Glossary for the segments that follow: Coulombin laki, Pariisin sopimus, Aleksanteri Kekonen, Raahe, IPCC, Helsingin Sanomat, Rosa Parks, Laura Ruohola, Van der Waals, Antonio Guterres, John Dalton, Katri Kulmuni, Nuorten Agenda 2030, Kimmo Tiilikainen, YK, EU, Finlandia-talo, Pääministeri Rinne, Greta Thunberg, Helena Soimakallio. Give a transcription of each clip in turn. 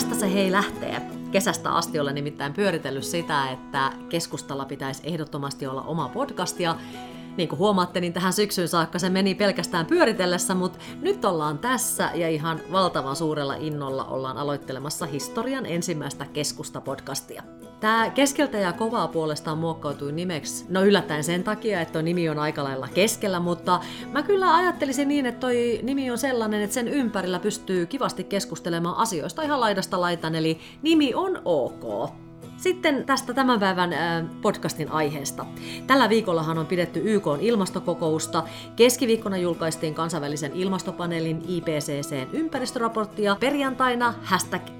Tästä se hei lähtee. Kesästä asti olen nimittäin pyöritellyt sitä, että keskustalla pitäisi ehdottomasti olla oma podcast ja niin kuin huomaatte, niin tähän syksyyn saakka se meni pelkästään pyöritellessä, mutta nyt ollaan tässä ja ihan valtavan suurella innolla ollaan aloittelemassa historian ensimmäistä Keskusta-podcastia. Tämä Keskeltä ja kovaa puolestaan muokkautui nimeksi, no yllättäen sen takia, että tuo nimi on aika lailla keskellä, mutta mä kyllä ajattelisin niin, että toi nimi on sellainen, että sen ympärillä pystyy kivasti keskustelemaan asioista ihan laidasta laitaan, eli nimi on ok. Sitten tästä tämän päivän podcastin aiheesta. Tällä viikollahan on pidetty YK:n ilmastokokousta. Keskiviikkona julkaistiin kansainvälisen ilmastopaneelin IPCC:n ympäristöraporttia. Perjantaina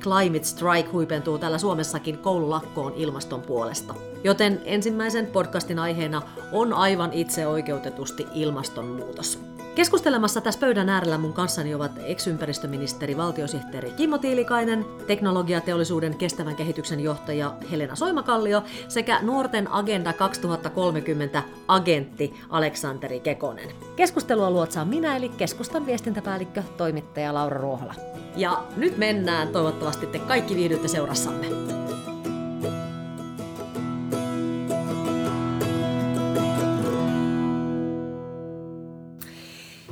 #ClimateStrike huipentuu täällä Suomessakin koululakkoon ilmaston puolesta. Joten ensimmäisen podcastin aiheena on aivan itseoikeutetusti ilmastonmuutos. Keskustelemassa tässä pöydän äärellä mun kanssani ovat ex-ympäristöministeri, valtiosihteeri Kimmo Tiilikainen, teknologiateollisuuden kestävän kehityksen johtaja Helena Soimakallio sekä Nuorten Agenda 2030 agentti Aleksanteri Kekonen. Keskustelua luotsaa minä eli keskustan viestintäpäällikkö, toimittaja Laura Ruohola. Ja nyt mennään, toivottavasti te kaikki viihdytte seurassamme.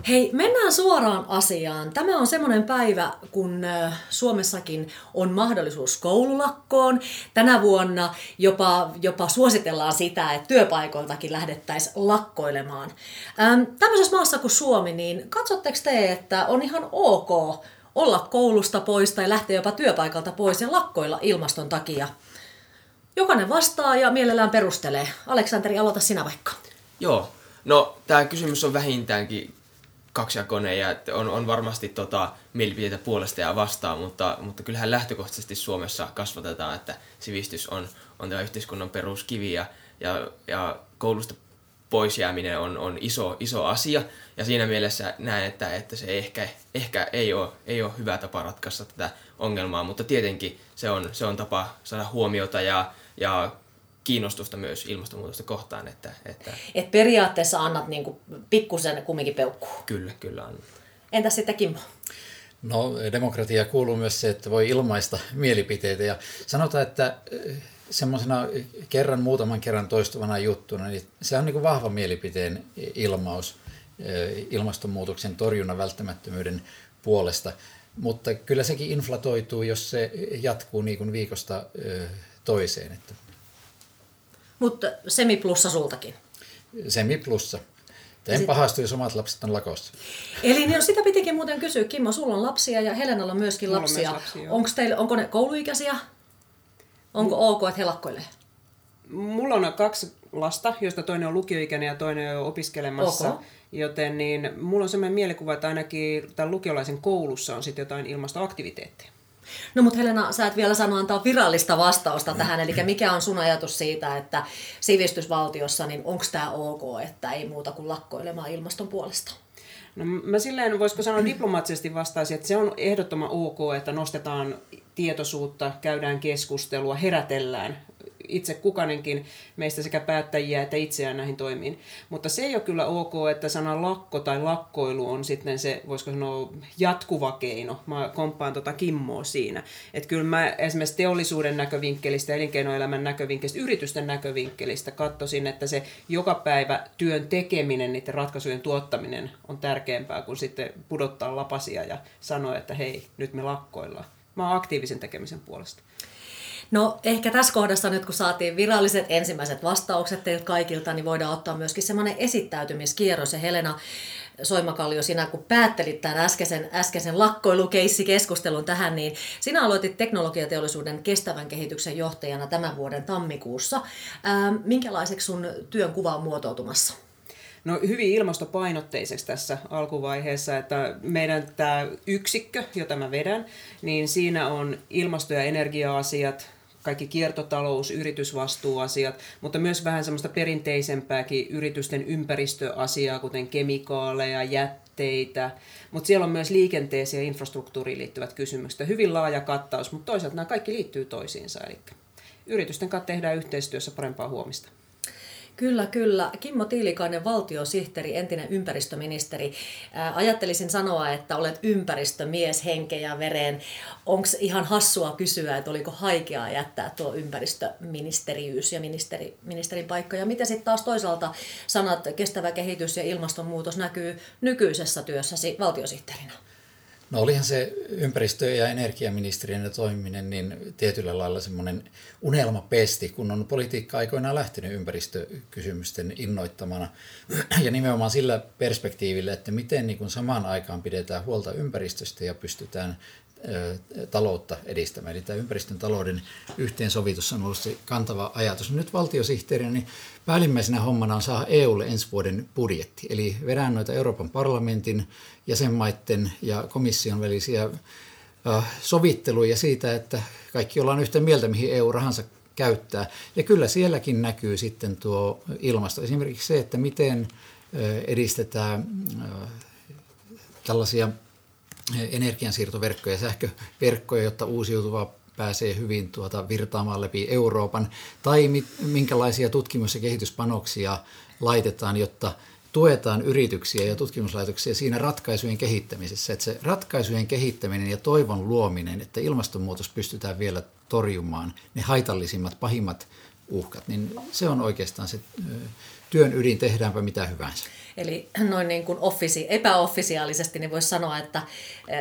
Hei, mennään suoraan asiaan. Tämä on semmoinen päivä, kun Suomessakin on mahdollisuus koululakkoon. Tänä vuonna jopa suositellaan sitä, että työpaikoiltakin lähdettäisiin lakkoilemaan. Tämmöisessä maassa kuin Suomi, niin katsotteko te, että on ihan ok olla koulusta pois tai lähteä jopa työpaikalta pois ja lakkoilla ilmaston takia? Jokainen vastaa ja mielellään perustelee. Aleksanteri, aloita sinä vaikka. Joo, no tämä kysymys on vähintäänkin kaksijakoinen ja on varmasti mielipiteitä puolesta ja vastaan, mutta kyllähän lähtökohtaisesti Suomessa kasvatetaan, että sivistys on tämä yhteiskunnan peruskivi ja koulusta pois jääminen on iso asia ja siinä mielessä näen, että se ehkä ei ole hyvä tapa ratkaista tätä ongelmaa, mutta tietenkin se on tapa saada huomiota ja kiinnostusta myös ilmastonmuutosta kohtaan. Et periaatteessa annat niinku pikkusen kumminkin peukkuu. Kyllä annan. Entäs sitten Kimmo? No, demokratia kuuluu myös se, että voi ilmaista mielipiteitä ja sanotaan, että semmoisena muutaman kerran toistuvana juttuna, niin se on niinku vahva mielipiteen ilmaus ilmastonmuutoksen torjunnan välttämättömyyden puolesta, mutta kyllä sekin inflatoituu, jos se jatkuu niin kuin viikosta toiseen, että mutta semiplussa sultakin. Semiplussa. En pahastu, jos omat lapset on lakossa. Eli niin, sitä pitikin muuten kysyä. Kimmo, sulla on lapsia ja Helenalla on myöskin lapsia. Onko ne kouluikäisiä? Onko ok, että he lakkoilee? Mulla on 2 lasta, joista toinen on lukioikäinen ja toinen on opiskelemassa. Okay. Joten niin, mulla on sellainen mielikuva, että ainakin tämän lukiolaisen koulussa on sitten jotain ilmastoaktiviteettia. No mutta Helena, sä et vielä antaa virallista vastausta tähän, eli mikä on sun ajatus siitä, että sivistysvaltiossa, niin onko tämä ok, että ei muuta kuin lakkoilemaan ilmaston puolesta? No mä silleen, voisiko sanoa diplomaattisesti vastaisin, että se on ehdottoman ok, että nostetaan tietoisuutta, käydään keskustelua, herätellään itse kukainenkin meistä sekä päättäjiä että itseään näihin toimiin. Mutta se ei ole kyllä ok, että sana lakko tai lakkoilu on sitten se, voisiko sanoa, jatkuva keino. Mä komppaan Kimmoa siinä. Että kyllä mä esimerkiksi teollisuuden näkövinkkelistä, elinkeinoelämän näkövinkkelistä, yritysten näkövinkkelistä katsoisin, että se joka päivä työn tekeminen, niiden ratkaisujen tuottaminen on tärkeämpää kuin sitten pudottaa lapasia ja sanoa, että hei, nyt me lakkoillaan. Mä oon aktiivisen tekemisen puolesta. No ehkä tässä kohdassa nyt, kun saatiin viralliset ensimmäiset vastaukset teiltä kaikilta, niin voidaan ottaa myöskin semmoinen esittäytymiskierros. Ja Helena Soimakallio, sinä kun päättelit tämän äskeisen lakkoilukeissikeskustelun tähän, niin sinä aloitit teknologiateollisuuden kestävän kehityksen johtajana tämän vuoden tammikuussa. Minkälaiseksi sun työn kuva on muotoutumassa? No hyvin ilmastopainotteiseksi tässä alkuvaiheessa, että meidän tämä yksikkö, jota mä vedän, niin siinä on ilmasto- ja energia-asiat, kaikki kiertotalous, yritysvastuuasiat, mutta myös vähän semmoista perinteisempääkin yritysten ympäristöasiaa, kuten kemikaaleja, jätteitä, mutta siellä on myös liikenteeseen ja infrastruktuuriin liittyvät kysymykset. Hyvin laaja kattaus, mutta toisaalta nämä kaikki liittyy toisiinsa, eli yritysten kanssa tehdään yhteistyössä parempaa huomista. Kyllä, kyllä. Kimmo Tiilikainen, valtiosihteeri, entinen ympäristöministeri. Ajattelisin sanoa, että olet ympäristömies henkeen ja vereen. Onko ihan hassua kysyä, että oliko haikeaa jättää tuo ympäristöministeriys ja ministerin paikka? Ja mitä sitten taas toisaalta sanat kestävä kehitys ja ilmastonmuutos näkyy nykyisessä työssäsi valtiosihteerinä? No olihan se ympäristö- ja energiaministeriön toimiminen niin tietyllä lailla semmoinen unelmapesti, kun on politiikka aikoinaan lähtenyt ympäristökysymysten innoittamana ja nimenomaan sillä perspektiivillä, että miten niin kuin samaan aikaan pidetään huolta ympäristöstä ja pystytään taloutta edistämään. Eli tämä ympäristön talouden yhteensovitus on ollut se kantava ajatus. Nyt valtiosihteerinä niin päällimmäisenä hommana on saada EUlle ensi vuoden budjetti. Eli vedään noita Euroopan parlamentin, jäsenmaiden ja komission välisiä sovitteluja siitä, että kaikki ollaan yhtä mieltä, mihin EU rahansa käyttää. Ja kyllä sielläkin näkyy sitten tuo ilmasto. Esimerkiksi se, että miten edistetään tällaisia energiansiirtoverkkoja ja sähköverkkoja, jotta uusiutuva pääsee hyvin virtaamaan läpi Euroopan, tai minkälaisia tutkimus- ja kehityspanoksia laitetaan, jotta tuetaan yrityksiä ja tutkimuslaitoksia siinä ratkaisujen kehittämisessä. Että se ratkaisujen kehittäminen ja toivon luominen, että ilmastonmuutos pystytään vielä torjumaan, ne haitallisimmat, pahimmat uhkat, niin se on oikeastaan se työn ydin, tehdäänpä mitä hyvänsä. Eli noin niin kuin epäoffisiaalisesti niin voisi sanoa, että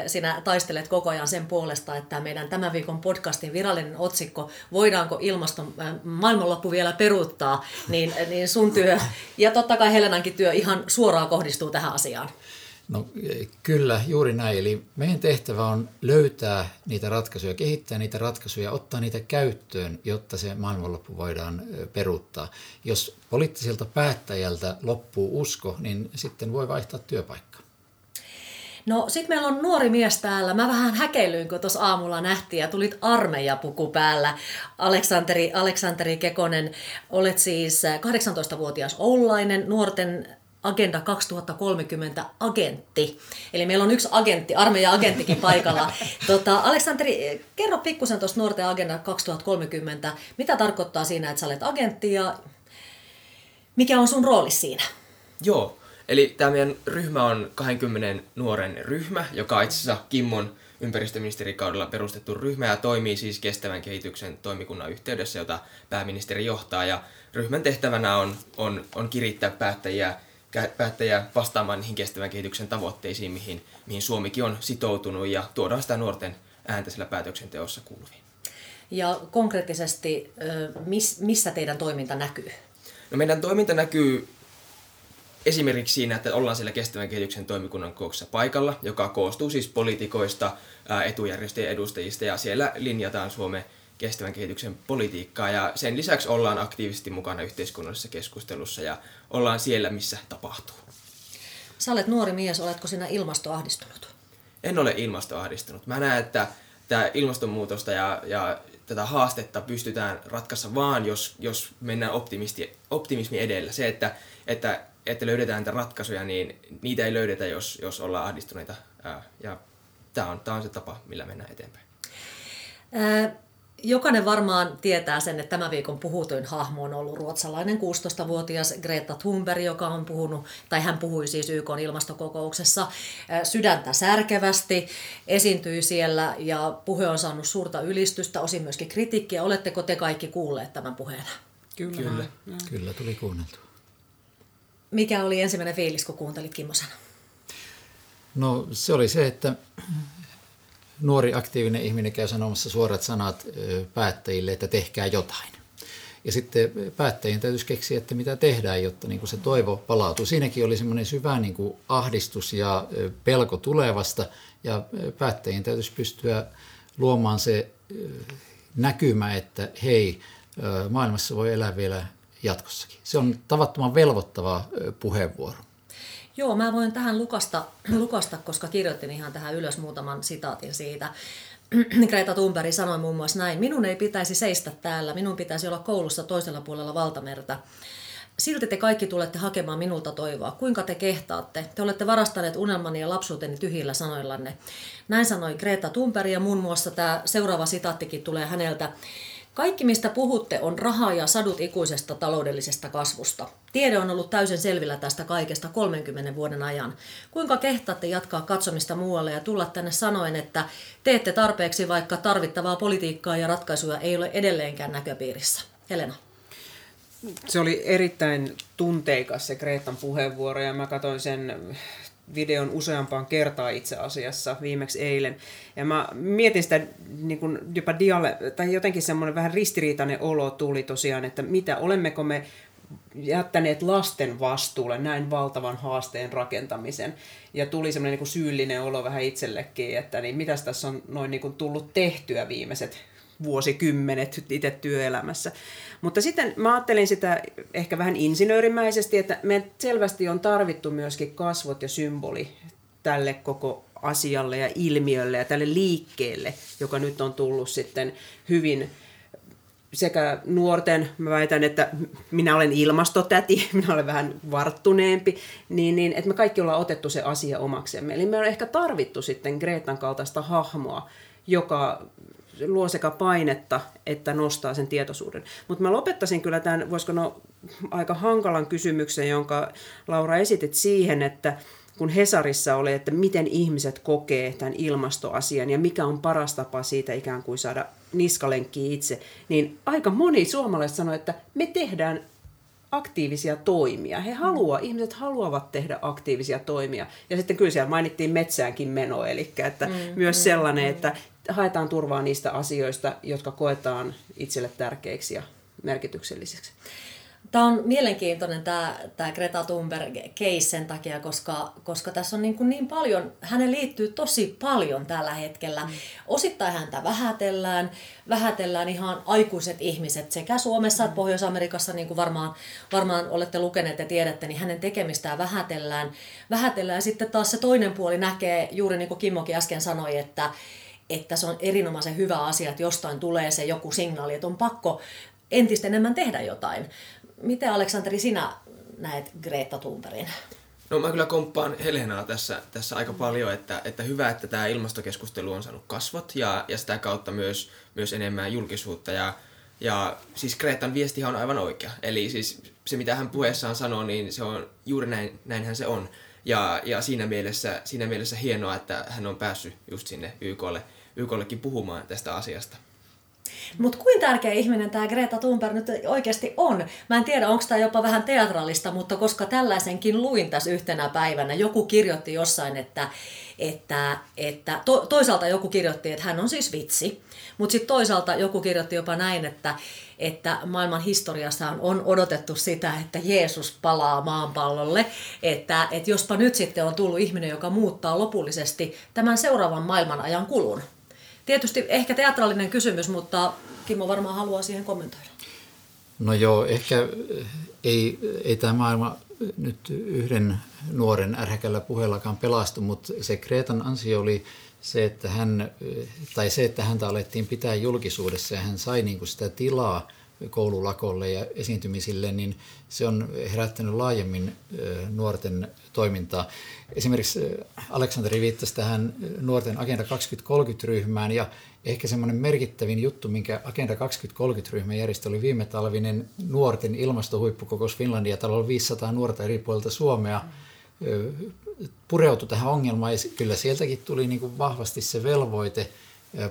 sinä taistelet koko ajan sen puolesta, että meidän tämän viikon podcastin virallinen otsikko, voidaanko maailmanloppu vielä peruuttaa, niin sun työ ja totta kai Helenankin työ ihan suoraan kohdistuu tähän asiaan. No kyllä, juuri näin. Eli meidän tehtävä on löytää niitä ratkaisuja, kehittää niitä ratkaisuja, ottaa niitä käyttöön, jotta se maailmanloppu voidaan peruuttaa. Jos poliittiselta päättäjältä loppuu usko, niin sitten voi vaihtaa työpaikkaa. No sit meillä on nuori mies täällä. Mä vähän häkeilyin, kun tuossa aamulla nähtiin ja tulit armeijapuku päällä. Aleksanteri Kekonen, olet siis 18-vuotias oululainen, nuorten Agenda 2030 agentti. Eli meillä on yksi agentti, armeija-agenttikin paikalla. Aleksanteri, kerro pikkusen tuosta nuorten Agenda 2030. Mitä tarkoittaa siinä, että sä olet agentti ja mikä on sun rooli siinä? Joo, eli tämä meidän ryhmä on 20 nuoren ryhmä, joka itse asiassa Kimmon ympäristöministerikaudella perustettu ryhmä ja toimii siis kestävän kehityksen toimikunnan yhteydessä, jota pääministeri johtaa. Ja ryhmän tehtävänä on kirittää päättäjä vastaamaan niihin kestävän kehityksen tavoitteisiin, mihin Suomikin on sitoutunut ja tuodaan sitä nuorten ääntä sillä päätöksenteossa kuuluviin. Ja konkreettisesti, missä teidän toiminta näkyy? No meidän toiminta näkyy esimerkiksi siinä, että ollaan siellä kestävän kehityksen toimikunnan kokouksessa paikalla, joka koostuu siis poliitikoista, etujärjestöjen edustajista ja siellä linjataan Suomen kestävän kehityksen politiikkaa ja sen lisäksi ollaan aktiivisesti mukana yhteiskunnallisessa keskustelussa ja ollaan siellä, missä tapahtuu. Sä olet nuori mies, oletko sinä ilmastoahdistunut? En ole ilmastoahdistunut. Mä näen, että tämä ilmastonmuutosta ja tätä haastetta pystytään ratkaista vaan, jos mennään optimismi edellä. Se, että löydetään niitä ratkaisuja, niin niitä ei löydetä, jos ollaan ahdistuneita. Ja tämä on se tapa, millä mennään eteenpäin. Jokainen varmaan tietää sen, että tämän viikon puhutuin hahmo on ollut ruotsalainen 16-vuotias Greta Thunberg, joka on puhui siis YK:n ilmastokokouksessa sydäntä särkevästi, esiintyi siellä ja puhe on saanut suurta ylistystä, osin myöskin kritiikkiä. Oletteko te kaikki kuulleet tämän puheen? Kyllä, tuli kuunneltua. Mikä oli ensimmäinen fiilis, kun kuuntelit Kimmo sana? No se oli se, että nuori aktiivinen ihminen käy sanomassa suorat sanat päättäjille, että tehkää jotain. Ja sitten päättäjien täytyisi keksiä, että mitä tehdään, jotta niin kuin se toivo palautuu. Siinäkin oli semmoinen syvä niin kuin ahdistus ja pelko tulevasta. Ja päättäjien täytyisi pystyä luomaan se näkymä, että hei, maailmassa voi elää vielä jatkossakin. Se on tavattoman velvoittava puheenvuoro. Joo, mä voin tähän lukasta, koska kirjoitin ihan tähän ylös muutaman sitaatin siitä. Greta Thunberg sanoi muun muassa näin, minun ei pitäisi seistä täällä, minun pitäisi olla koulussa toisella puolella valtamerta. Silti te kaikki tulette hakemaan minulta toivoa. Kuinka te kehtaatte? Te olette varastaneet unelmani ja lapsuuteni tyhjillä sanoillanne. Näin sanoi Greta Thunberg ja muun muassa tämä seuraava sitaattikin tulee häneltä. Kaikki, mistä puhutte, on rahaa ja sadut ikuisesta taloudellisesta kasvusta. Tiede on ollut täysin selvillä tästä kaikesta 30 vuoden ajan. Kuinka kehtaatte jatkaa katsomista muualle ja tulla tänne sanoen, että teette tarpeeksi, vaikka tarvittavaa politiikkaa ja ratkaisuja ei ole edelleenkään näköpiirissä? Helena. Se oli erittäin tunteikas se Gretan puheenvuoro, ja mä katsoin sen videon useampaan kertaan itse asiassa, viimeksi eilen. Ja mä mietin sitä niin kuin jopa tai jotenkin semmoinen vähän ristiriitainen olo tuli tosiaan, että mitä, olemmeko me jättäneet lasten vastuulle näin valtavan haasteen rakentamisen. Ja tuli semmoinen niin kuin syyllinen olo vähän itsellekin, että niin mitäs tässä on noin niin kuin tullut tehtyä viimeiset vuosikymmenet itse työelämässä. Mutta sitten mä ajattelin sitä ehkä vähän insinöörimäisesti, että me selvästi on tarvittu myöskin kasvot ja symboli tälle koko asialle ja ilmiölle ja tälle liikkeelle, joka nyt on tullut sitten hyvin sekä nuorten, mä väitän, että minä olen ilmastotäti, minä olen vähän varttuneempi, niin että me kaikki ollaan otettu se asia omaksemme. Eli me on ehkä tarvittu sitten Gretan kaltaista hahmoa, joka luo sekä painetta, että nostaa sen tietoisuuden. Mutta mä lopettaisin kyllä tämän, voisiko aika hankalan kysymyksen, jonka Laura esitit siihen, että kun Hesarissa oli, että miten ihmiset kokee tämän ilmastoasian ja mikä on paras tapa siitä ikään kuin saada niskalenkkiä itse, niin aika moni suomalaiset sanoi, että me tehdään aktiivisia toimia. Ihmiset haluavat tehdä aktiivisia toimia. Ja sitten kyllä siellä mainittiin metsäänkin meno, eli että myös sellainen, että haetaan turvaa niistä asioista, jotka koetaan itselle tärkeiksi ja merkityksellisiksi. Tämä on mielenkiintoinen tämä Greta Thunberg-case sen takia, koska tässä on niin paljon, hänen liittyy tosi paljon tällä hetkellä. Osittain häntä vähätellään ihan aikuiset ihmiset sekä Suomessa että Pohjois-Amerikassa, niin kuin varmaan olette lukeneet ja tiedätte, niin hänen tekemistään vähätellään. Sitten taas se toinen puoli näkee, juuri niin kuin Kimmokin äsken sanoi, että se on erinomaisen hyvä asia, että jostain tulee se joku signaali, että on pakko entistä enemmän tehdä jotain. Miten, Aleksanteri, sinä näet Greta Thunbergin? No mä kyllä komppaan Helenaa tässä aika paljon, että hyvä, että tämä ilmastokeskustelu on saanut kasvot ja sitä kautta myös enemmän julkisuutta. Ja siis Gretan viestihan on aivan oikea. Eli siis se, mitä hän puheessaan sanoo, niin se on juuri näinhän se on. Ja siinä mielessä hienoa, että hän on päässyt just sinne YK:llekin puhumaan tästä asiasta. Mutta kuin tärkeä ihminen tämä Greta Thunberg nyt oikeasti on? Mä en tiedä, onko tämä jopa vähän teatraalista, mutta koska tällaisenkin luin tässä yhtenä päivänä, joku kirjoitti jossain, että toisaalta joku kirjoitti, että hän on siis vitsi, mutta sitten toisaalta joku kirjoitti jopa näin, että maailman historiassa on odotettu sitä, että Jeesus palaa maanpallolle, että jospa nyt sitten on tullut ihminen, joka muuttaa lopullisesti tämän seuraavan maailmanajan kulun. Tietysti ehkä teatraalinen kysymys, mutta Kimmo varmaan haluaa siihen kommentoida. No joo, ehkä ei tämä maailma nyt yhden nuoren ärhäkällä puheellakaan pelastu, mutta se Gretan ansio oli se, että häntä alettiin pitää julkisuudessa ja hän sai niin kuin sitä tilaa koululakolle ja esiintymisille, niin se on herättänyt laajemmin nuorten toimintaa. Esimerkiksi Aleksanteri viittasi tähän Nuorten Agenda 2030-ryhmään, ja ehkä semmoinen merkittävin juttu, minkä Agenda 2030-ryhmän järjestö oli viime talvinen nuorten ilmastohuippukokous Finlandia-talolla, 500 nuorta eri puolilta Suomea pureutui tähän ongelmaan, ja kyllä sieltäkin tuli niin kuin vahvasti se velvoite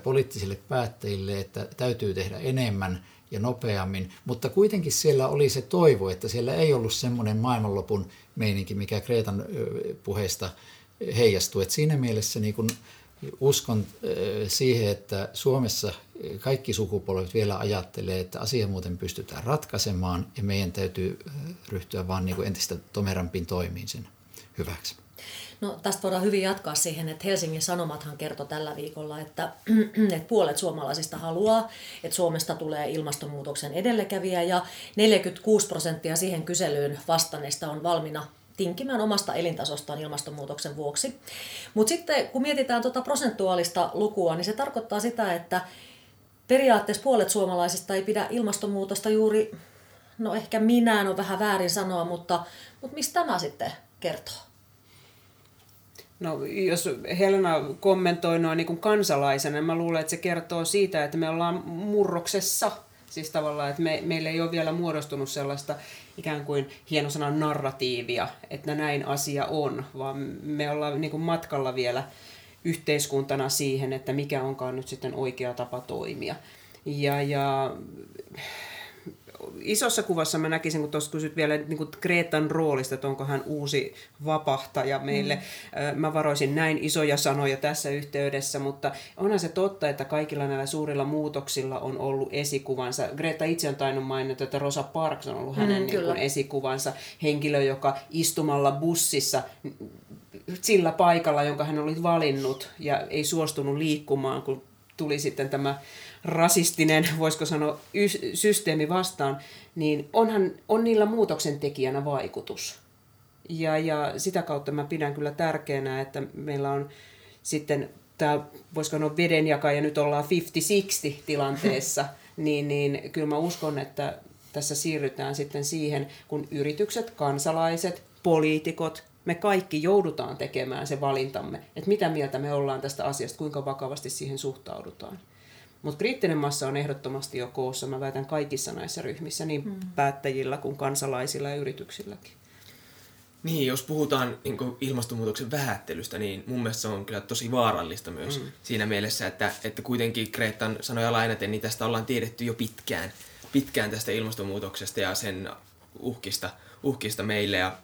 poliittisille päättäjille, että täytyy tehdä enemmän ja nopeammin, mutta kuitenkin siellä oli se toivo, että siellä ei ollut semmoinen maailmanlopun meininki, mikä Gretan puheesta heijastui. Et siinä mielessä niin kun uskon siihen, että Suomessa kaikki sukupolvet vielä ajattelee, että asia muuten pystytään ratkaisemaan ja meidän täytyy ryhtyä vaan niin kun entistä tomerampiin toimiin sen hyväksi. No, tästä voidaan hyvin jatkaa siihen, että Helsingin Sanomathan kertoi tällä viikolla, että puolet suomalaisista haluaa, että Suomesta tulee ilmastonmuutoksen edelläkävijä ja 46% siihen kyselyyn vastanneista on valmiina tinkimään omasta elintasostaan ilmastonmuutoksen vuoksi. Mutta sitten kun mietitään tuota prosentuaalista lukua, niin se tarkoittaa sitä, että periaatteessa puolet suomalaisista ei pidä ilmastonmuutosta juuri, no ehkä minään on vähän väärin sanoa, mutta mistä tämä sitten kertoo? No, jos Helena kommentoi noin niin kuin kansalaisena, mä luulen, että se kertoo siitä, että me ollaan murroksessa Siis tavallaan, että meillä ei ole vielä muodostunut sellaista ikään kuin hieno sanan narratiivia, että näin asia on, vaan me ollaan niin kuin matkalla vielä yhteiskuntana siihen, että mikä onkaan nyt sitten oikea tapa toimia. Ja isossa kuvassa mä näkisin, kun tuossa kysyt vielä niin kuin Gretan roolista, että onko hän uusi vapahtaja meille. Mä varoisin näin isoja sanoja tässä yhteydessä, mutta onhan se totta, että kaikilla näillä suurilla muutoksilla on ollut esikuvansa. Greta itse on tainnut mainita, että Rosa Parks on ollut hänen niin kuin esikuvansa. Henkilö, joka istumalla bussissa sillä paikalla, jonka hän oli valinnut ja ei suostunut liikkumaan, kun tuli sitten tämä rasistinen, voisiko sanoa, systeemi vastaan, niin on niillä muutoksen tekijänä vaikutus. Ja sitä kautta mä pidän kyllä tärkeänä, että meillä on sitten tämä, voisiko sanoa, vedenjakaja, nyt ollaan 50-60 tilanteessa, niin kyllä mä uskon, että tässä siirrytään sitten siihen, kun yritykset, kansalaiset, poliitikot, me kaikki joudutaan tekemään se valintamme, että mitä mieltä me ollaan tästä asiasta, kuinka vakavasti siihen suhtaudutaan. Mutta kriittinen massa on ehdottomasti jo koossa, mä väitän kaikissa näissä ryhmissä, niin päättäjillä kuin kansalaisilla ja yrityksilläkin. Niin, jos puhutaan niin ilmastonmuutoksen vähättelystä, niin mun mielestä se on kyllä tosi vaarallista myös siinä mielessä, että kuitenkin Gretan sanoja lainaten, niin tästä ollaan tiedetty jo pitkään tästä ilmastonmuutoksesta ja sen uhkista meille. Ja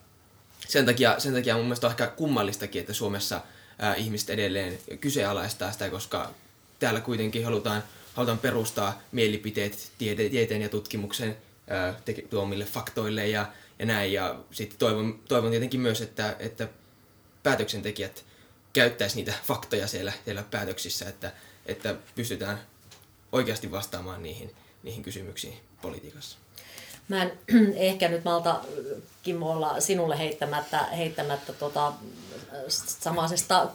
sen takia mun mielestä on ehkä kummallistakin, että Suomessa ihmiset edelleen kyseenalaistaa sitä, koska täällä kuitenkin halutaan perustaa mielipiteet tieteen ja tutkimuksen tuomille faktoille ja näin. Ja sitten toivon tietenkin myös, että päätöksentekijät käyttäisivät niitä faktoja siellä päätöksissä, että pystytään oikeasti vastaamaan niihin kysymyksiin politiikassa. Mä en ehkä nyt malta, Kimmo, olla sinulle heittämättä samaisesta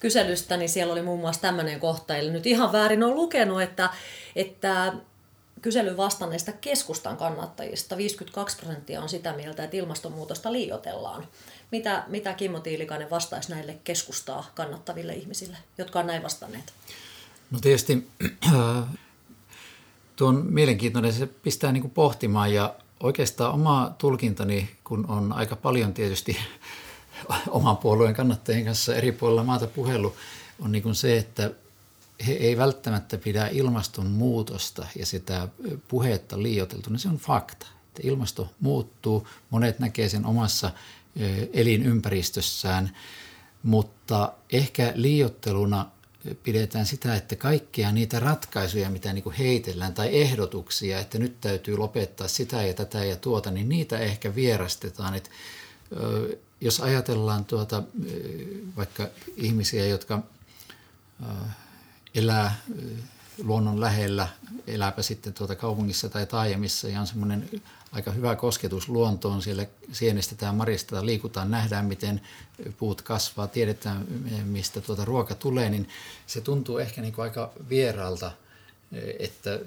kyselystä, niin siellä oli muun muassa tämmöinen kohta, eli nyt ihan väärin on lukenut, että kyselyn vastanneista keskustan kannattajista 52% on sitä mieltä, että ilmastonmuutosta liioitellaan. Mitä Kimmo Tiilikainen vastaisi näille keskustaa kannattaville ihmisille, jotka on näin vastanneet? No tietysti tuo on mielenkiintoinen, se pistää niin kuin pohtimaan, ja oikeastaan oma tulkintani, kun on aika paljon tietysti oman puolueen kannattajien kanssa eri puolilla maata puhelu, on niin kuin se, että he ei välttämättä pidä ilmastonmuutosta ja sitä puhetta liioiteltuna. Se on fakta, että ilmasto muuttuu, monet näkee sen omassa elinympäristössään, mutta ehkä liioitteluna pidetään sitä, että kaikkia niitä ratkaisuja, mitä niin kuin heitellään, tai ehdotuksia, että nyt täytyy lopettaa sitä ja tätä ja tuota, niin niitä ehkä vierastetaan, että jos ajatellaan vaikka ihmisiä, jotka elää luonnon lähellä, elääpä sitten kaupungissa tai taajamissa ja on semmoinen aika hyvä kosketus luontoon, siellä sienestetään, maristetaan, liikutaan, nähdään miten puut kasvaa, tiedetään mistä ruoka tulee, niin se tuntuu ehkä niin kuin aika vieraalta, että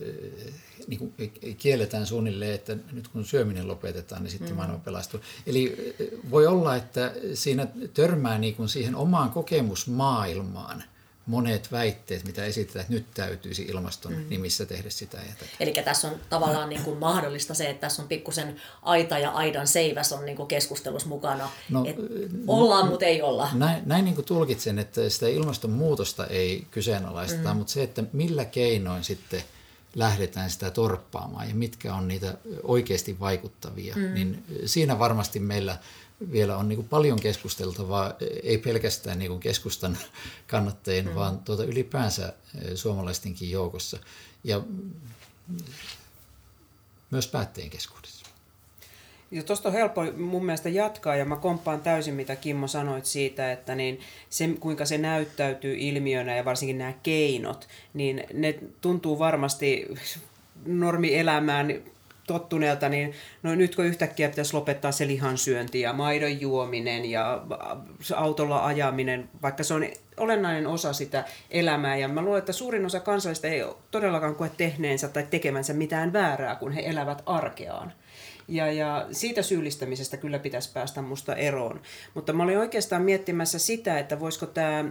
niin kuin kielletään suunnilleen, että nyt kun syöminen lopetetaan, niin sitten maailma pelastuu. Eli voi olla, että siinä törmää niin kuin siihen omaan kokemusmaailmaan monet väitteet, mitä esitetään, että nyt täytyisi ilmaston nimissä tehdä sitä ja tätä. Eli tässä on tavallaan niin kuin mahdollista se, että tässä on pikkusen aita ja aidan seiväs on niin kuin keskustelussa mukana. No, ollaan, mutta ei olla. Näin niin kuin tulkitsen, että sitä ilmastonmuutosta ei kyseenalaisteta, mutta se, että millä keinoin sitten lähdetään sitä torppaamaan ja mitkä on niitä oikeasti vaikuttavia, niin siinä varmasti meillä vielä on niin kuin paljon keskusteltavaa, ei pelkästään niin kuin keskustan kannattajien, vaan ylipäänsä suomalaistenkin joukossa ja myös päättäjien keskuudessa. Ja tuosta on helppo mun mielestä jatkaa, ja mä komppaan täysin, mitä Kimmo sanoit siitä, että niin se, kuinka se näyttäytyy ilmiönä ja varsinkin nämä keinot, niin ne tuntuu varmasti normielämään tottuneelta, niin no nyt kun yhtäkkiä pitäisi lopettaa se lihansyönti ja maidon juominen ja autolla ajaminen, vaikka se on olennainen osa sitä elämää, ja mä luulen, että suurin osa kansalaisista ei todellakaan koe tehneensä tai tekemänsä mitään väärää, kun he elävät arkeaan. Ja siitä syyllistämisestä kyllä pitäisi päästä musta eroon. Mutta mä olin oikeastaan miettimässä sitä, että voisiko tämä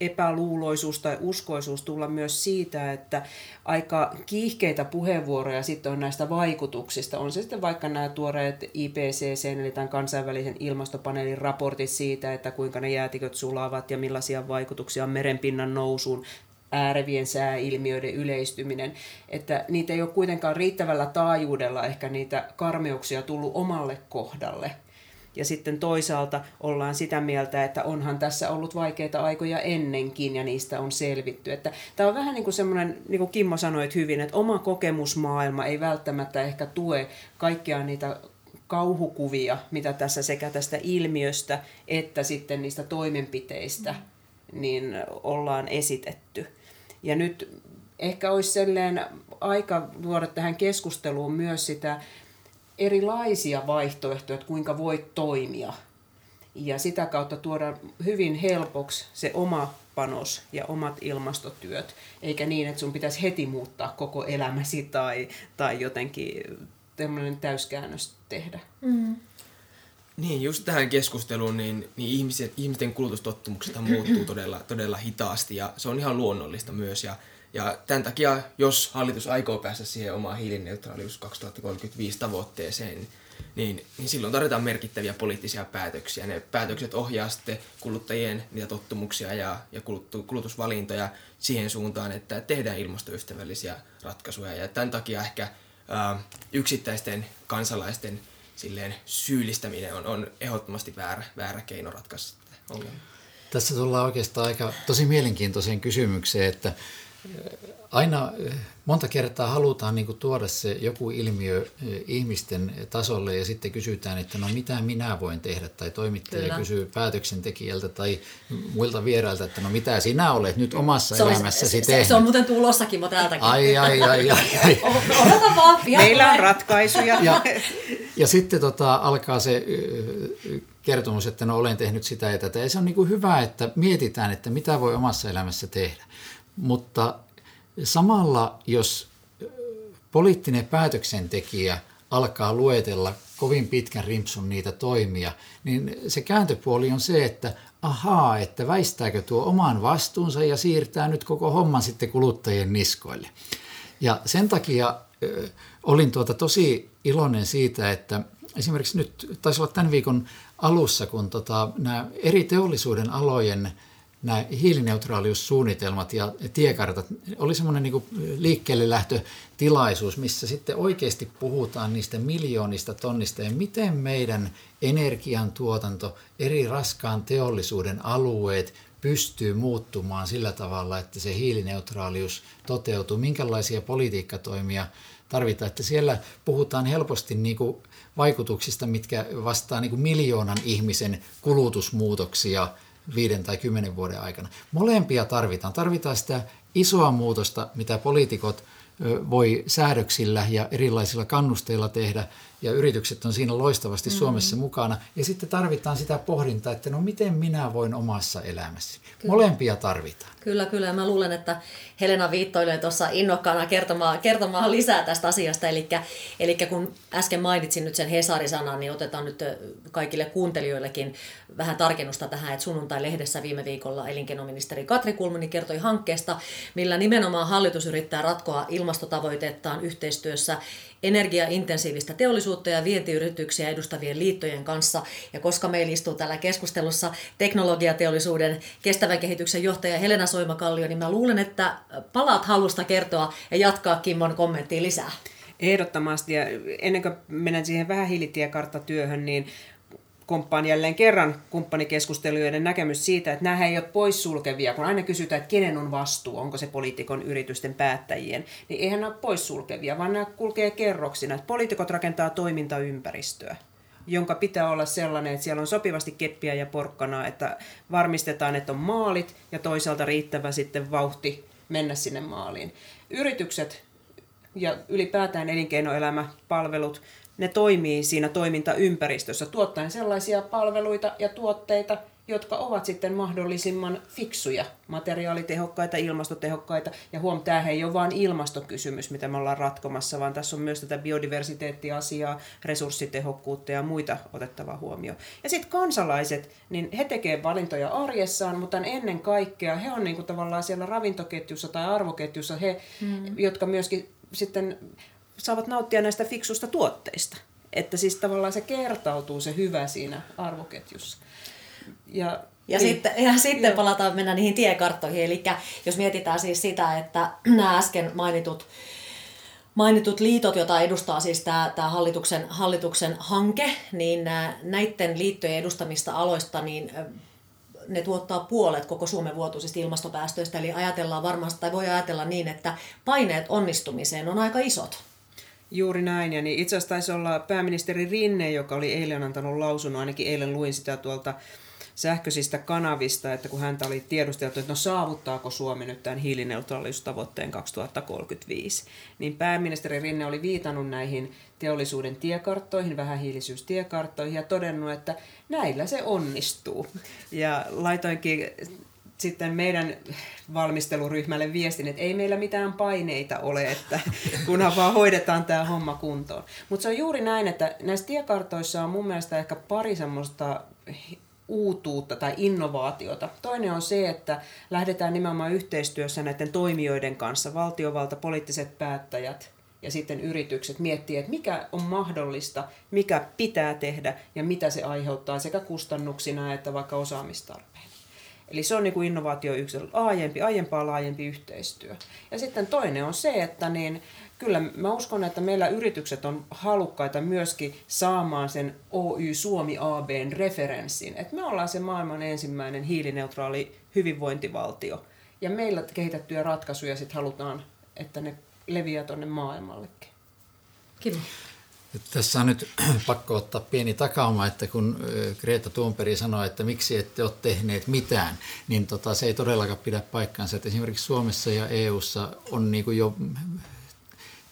epäluuloisuus tai uskoisuus tulla myös siitä, että aika kiihkeitä puheenvuoroja sitten on näistä vaikutuksista. On se sitten vaikka nämä tuoreet IPCC, eli tämän kansainvälisen ilmastopaneelin raportit siitä, että kuinka ne jäätiköt sulavat ja millaisia vaikutuksia on merenpinnan nousuun, äärevien sääilmiöiden yleistyminen, että niitä ei ole kuitenkaan riittävällä taajuudella ehkä niitä karmeuksia tullut omalle kohdalle. Ja sitten toisaalta ollaan sitä mieltä, että onhan tässä ollut vaikeita aikoja ennenkin ja niistä on selvitty. Että tämä on vähän niin kuin semmoinen, niin kuin Kimmo sanoi hyvin, että oma kokemusmaailma ei välttämättä ehkä tue kaikkia niitä kauhukuvia, mitä tässä sekä tästä ilmiöstä että sitten niistä toimenpiteistä niin ollaan esitetty. Ja nyt ehkä olisi selleen aika luoda tähän keskusteluun myös sitä erilaisia vaihtoehtoja, että kuinka voit toimia. Ja sitä kautta tuoda hyvin helpoksi se oma panos ja omat ilmastotyöt, eikä niin, että sun pitäisi heti muuttaa koko elämäsi tai jotenkin tämmöinen täyskäännös tehdä. Mm. Niin, just tähän keskusteluun, niin ihmisten kulutustottumukset muuttuu todella hitaasti ja se on ihan luonnollista myös. Ja tämän takia, jos hallitus aikoo päästä siihen omaan hiilineutraalius 2035 tavoitteeseen, niin silloin tarvitaan merkittäviä poliittisia päätöksiä. Ne päätökset ohjaa sitten kuluttajien niitä tottumuksia ja kulutusvalintoja siihen suuntaan, että tehdään ilmastoystävällisiä ratkaisuja. Ja tämän takia ehkä yksittäisten kansalaisten silleen syyllistäminen on ehdottomasti väärä keino ratkaista ongelmaa. Tässä tullaan oikeastaan aika tosi mielenkiintoiseen kysymykseen, että aina monta kertaa halutaan niin kuin tuoda se joku ilmiö ihmisten tasolle ja sitten kysytään, että no mitä minä voin tehdä, tai toimittaja kyllä kysyy päätöksentekijältä tai muilta vierailta, että no mitä sinä olet nyt omassa elämässäsi tehnyt. Se on muuten tulossakin, mutta täältäkin. Ai. Odota vaan. Meillä on ratkaisuja. Ja sitten alkaa se kertomus, että no olen tehnyt sitä ja tätä. Ja se on niin kuin hyvä, että mietitään, että mitä voi omassa elämässä tehdä. Mutta samalla, jos poliittinen päätöksentekijä alkaa luetella kovin pitkän rimpsun niitä toimia, niin se kääntöpuoli on se, että ahaa, että väistääkö tuo oman vastuunsa ja siirtää nyt koko homman sitten kuluttajien niskoille. Ja sen takia olin tosi iloinen siitä, että esimerkiksi nyt taisi olla tämän viikon alussa, kun nämä eri teollisuuden alojen nämä hiilineutraaliussuunnitelmat ja tiekartat oli semmoinen niin kuin liikkeelle lähtötilaisuus, missä sitten oikeasti puhutaan niistä miljoonista tonnista ja miten meidän energiantuotanto, eri raskaan teollisuuden alueet pystyy muuttumaan sillä tavalla, että se hiilineutraalius toteutuu, minkälaisia politiikkatoimia tarvitaan, että siellä puhutaan helposti niin kuin vaikutuksista, mitkä vastaa niin kuin miljoonan ihmisen kulutusmuutoksia 5 tai 10 vuoden aikana. Molempia tarvitaan. Tarvitaan sitä isoa muutosta, mitä poliitikot voi säädöksillä ja erilaisilla kannusteilla tehdä, ja yritykset on siinä loistavasti Suomessa mukana. Ja sitten tarvitaan sitä pohdintaa, että no miten minä voin omassa elämässäni. Molempia tarvitaan. Kyllä. Mä luulen, että Helena viittoilee tuossa innokkaana kertomaan lisää tästä asiasta. Eli kun äsken mainitsin nyt sen Hesari-sanan, niin otetaan nyt kaikille kuuntelijoillekin vähän tarkennusta tähän, että sunnuntai-lehdessä viime viikolla elinkeinoministeri Katri Kulmuni kertoi hankkeesta, millä nimenomaan hallitus yrittää ratkoa ilmastotavoitettaan yhteistyössä energiaintensiivistä teollisuutta ja vientiyrityksiä edustavien liittojen kanssa. Ja koska meillä istuu täällä keskustelussa teknologiateollisuuden kestävän kehityksen johtaja Helena Soimakallio, niin mä luulen, että palaat halusta kertoa ja jatkaa Kimmon kommenttia lisää. Ehdottomasti. Ja ennen kuin menen siihen vähän hiilitiekarttatyöhön, niin komppaan jälleen kerran kumppanikeskustelujen näkemys siitä, että nämähän ei ole poissulkevia, kun aina kysytään, että kenen on vastuu, onko se poliitikon, yritysten, päättäjien, niin eihän nämä ole poissulkevia, vaan nämä kulkee kerroksina, että poliitikot rakentaa toimintaympäristöä, jonka pitää olla sellainen, että siellä on sopivasti keppiä ja porkkanaa, että varmistetaan, että on maalit ja toisaalta riittävä sitten vauhti mennä sinne maaliin. Yritykset ja ylipäätään elinkeinoelämä, palvelut, ne toimii siinä toimintaympäristössä tuottaen sellaisia palveluita ja tuotteita, jotka ovat sitten mahdollisimman fiksuja, materiaalitehokkaita, ilmastotehokkaita. Ja huom, tämähän ei ole vain ilmastokysymys, mitä me ollaan ratkomassa, vaan tässä on myös tätä biodiversiteettiasiaa, resurssitehokkuutta ja muita otettavaa huomioon. Ja sitten kansalaiset, niin he tekevät valintoja arjessaan, mutta ennen kaikkea he on niinku tavallaan siellä ravintoketjussa tai arvoketjussa he, jotka myöskin sitten saavat nauttia näistä fiksusta tuotteista. Että siis tavallaan se kertautuu se hyvä siinä arvoketjussa. Ja sitten palataan mennä niihin tiekarttoihin. Eli jos mietitään siis sitä, että nämä äsken mainitut liitot, joita edustaa siis tämä hallituksen hanke, niin näiden liittojen edustamista aloista niin ne tuottaa puolet koko Suomen vuotuisista ilmastopäästöistä. Eli ajatellaan varmasti, tai voi ajatella niin, että paineet onnistumiseen on aika isot. Juuri näin. Ja niin itse asiassa taisi olla pääministeri Rinne, joka oli eilen antanut lausunnon, ainakin eilen luin sitä tuolta sähköisistä kanavista, että kun häntä oli tiedusteltu, että no saavuttaako Suomi nyt tämän hiilineutraalisuustavoitteen 2035, niin pääministeri Rinne oli viitannut näihin teollisuuden tiekarttoihin, vähähiilisyystiekarttoihin ja todennut, että näillä se onnistuu. Ja laitoinkin sitten meidän valmisteluryhmälle viestin, että ei meillä mitään paineita ole, että kunhan vaan hoidetaan tämä homma kuntoon. Mutta se on juuri näin, että näissä tiekartoissa on mun mielestä ehkä pari semmoista uutuutta tai innovaatiota. Toinen on se, että lähdetään nimenomaan yhteistyössä näiden toimijoiden kanssa, valtiovalta, poliittiset päättäjät ja sitten yritykset miettii, että mikä on mahdollista, mikä pitää tehdä ja mitä se aiheuttaa sekä kustannuksina että vaikka osaamistarpeena. Eli se on niin kuin innovaatio yksi aiempaa laajempi yhteistyö. Ja sitten toinen on se, että niin, kyllä mä uskon, että meillä yritykset on halukkaita myöskin saamaan sen Oy Suomi AB:n referenssin. Että me ollaan se maailman ensimmäinen hiilineutraali hyvinvointivaltio. Ja meillä kehitettyjä ratkaisuja sitten halutaan, että ne leviää tuonne maailmallekin. Kiva. Tässä on nyt pakko ottaa pieni takauma, että kun Greta Thunberg sanoi, että miksi ette ole tehneet mitään, niin se ei todellakaan pidä paikkaansa. Että esimerkiksi Suomessa ja EU:ssa on niin kuin jo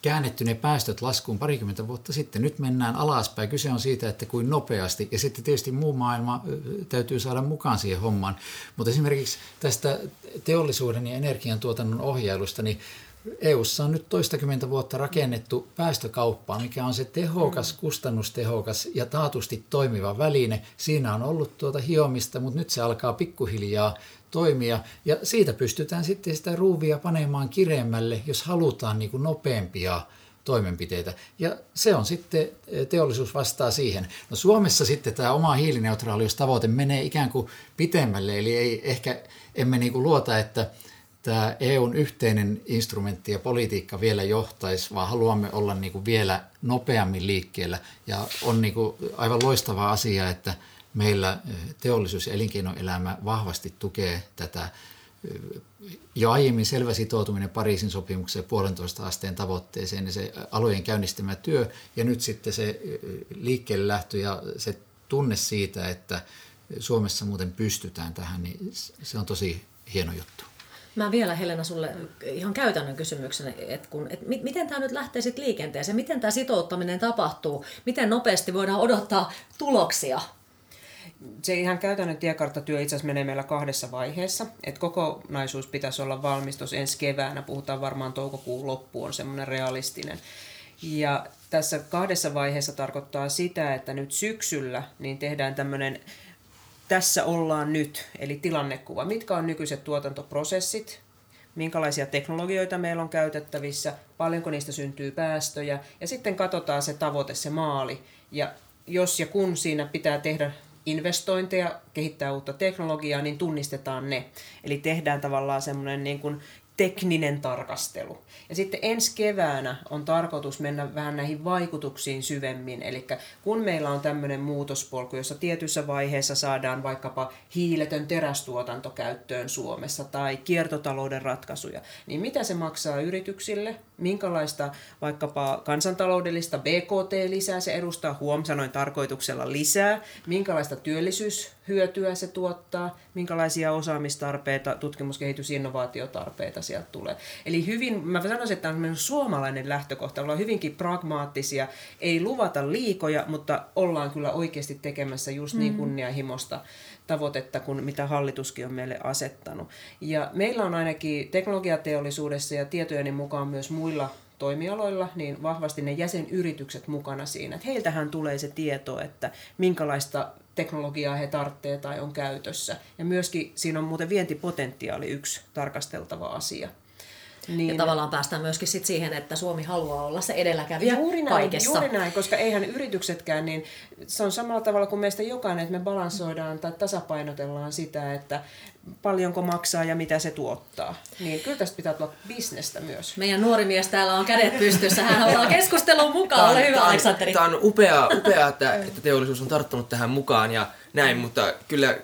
käännetty ne päästöt laskuun parikymmentä vuotta sitten. Nyt mennään alaspäin. Kyse on siitä, että kuin nopeasti. Ja sitten tietysti muu maailma täytyy saada mukaan siihen hommaan. Mutta esimerkiksi tästä teollisuuden ja energiantuotannon ohjailusta, niin EU:ssa on nyt toistakymmentä vuotta rakennettu päästökauppaa, mikä on se tehokas, kustannustehokas ja taatusti toimiva väline. Siinä on ollut hiomista, mutta nyt se alkaa pikkuhiljaa toimia. Ja siitä pystytään sitten sitä ruuvia panemaan kireemmälle, jos halutaan niin kuin nopeampia toimenpiteitä. Ja se on sitten, teollisuus vastaa siihen. No Suomessa sitten tämä oma hiilineutraaliustavoite menee ikään kuin pitemmälle, eli emme niin kuin luota, että tämä EUn yhteinen instrumentti ja politiikka vielä johtaisi, vaan haluamme olla niin kuin vielä nopeammin liikkeellä. Ja on niin kuin aivan loistava asia, että meillä teollisuus- ja elinkeinoelämä vahvasti tukee tätä. Jo aiemmin selvä sitoutuminen Pariisin sopimukseen 1,5 asteen tavoitteeseen, niin se alojen käynnistämä työ ja nyt sitten se liikkeelle lähtö ja se tunne siitä, että Suomessa muuten pystytään tähän, niin se on tosi hieno juttu. Mä vielä Helena sulle ihan käytännön kysymyksen, että miten tämä nyt lähtee sitten liikenteeseen, miten tämä sitouttaminen tapahtuu, miten nopeasti voidaan odottaa tuloksia? Se ihan käytännön tiekarttatyö itse asiassa menee meillä 2 vaiheessa. Et kokonaisuus pitäisi olla valmistus ensi keväänä, puhutaan varmaan toukokuun loppuun, on semmoinen realistinen. Ja tässä 2 vaiheessa tarkoittaa sitä, että nyt syksyllä niin tehdään tämmöinen tässä ollaan nyt, eli tilannekuva. Mitkä on nykyiset tuotantoprosessit, minkälaisia teknologioita meillä on käytettävissä, paljonko niistä syntyy päästöjä ja sitten katsotaan se tavoite, se maali. Ja jos ja kun siinä pitää tehdä investointeja, kehittää uutta teknologiaa, niin tunnistetaan ne. Eli tehdään tavallaan semmoinen niin kuin tekninen tarkastelu. Ja sitten ensi keväänä on tarkoitus mennä vähän näihin vaikutuksiin syvemmin. Eli kun meillä on tämmöinen muutospolku, jossa tietyssä vaiheessa saadaan vaikkapa hiiletön terästuotanto käyttöön Suomessa tai kiertotalouden ratkaisuja, niin mitä se maksaa yrityksille? minkälaista vaikkapa kansantaloudellista BKT-lisää se edustaa, sanoin tarkoituksella lisää, minkälaista työllisyyshyötyä se tuottaa, minkälaisia osaamistarpeita, tutkimuskehitys- ja innovaatiotarpeita sieltä tulee. Eli hyvin, mä sanoisin, että tämä on suomalainen lähtökohta, ollaan hyvinkin pragmaattisia, ei luvata liikoja, mutta ollaan kyllä oikeasti tekemässä just niin kunnianhimosta tavoitetta kuin mitä hallituskin on meille asettanut. Ja meillä on ainakin teknologiateollisuudessa ja tietojeni mukaan myös muilla toimialoilla niin vahvasti ne jäsenyritykset mukana siinä. Että heiltähän tulee se tieto, että minkälaista teknologiaa he tarvitsevat tai on käytössä. Ja myöskin siinä on muuten vientipotentiaali yksi tarkasteltava asia. Niin. Ja tavallaan päästään myöskin sit siihen, että Suomi haluaa olla se edelläkävijä kaikessa. Juuri näin, koska eihän yrityksetkään, niin se on samalla tavalla kuin meistä jokainen, että me balansoidaan tai tasapainotellaan sitä, että paljonko maksaa ja mitä se tuottaa. Niin kyllä tästä pitää tulla bisnestä myös. Meidän nuori mies täällä on kädet pystyssä, hän haluaa keskustelun mukaan, ole hyvä Aleksanteri. Tämä on upeaa, että teollisuus on tarttunut tähän mukaan ja näin, mutta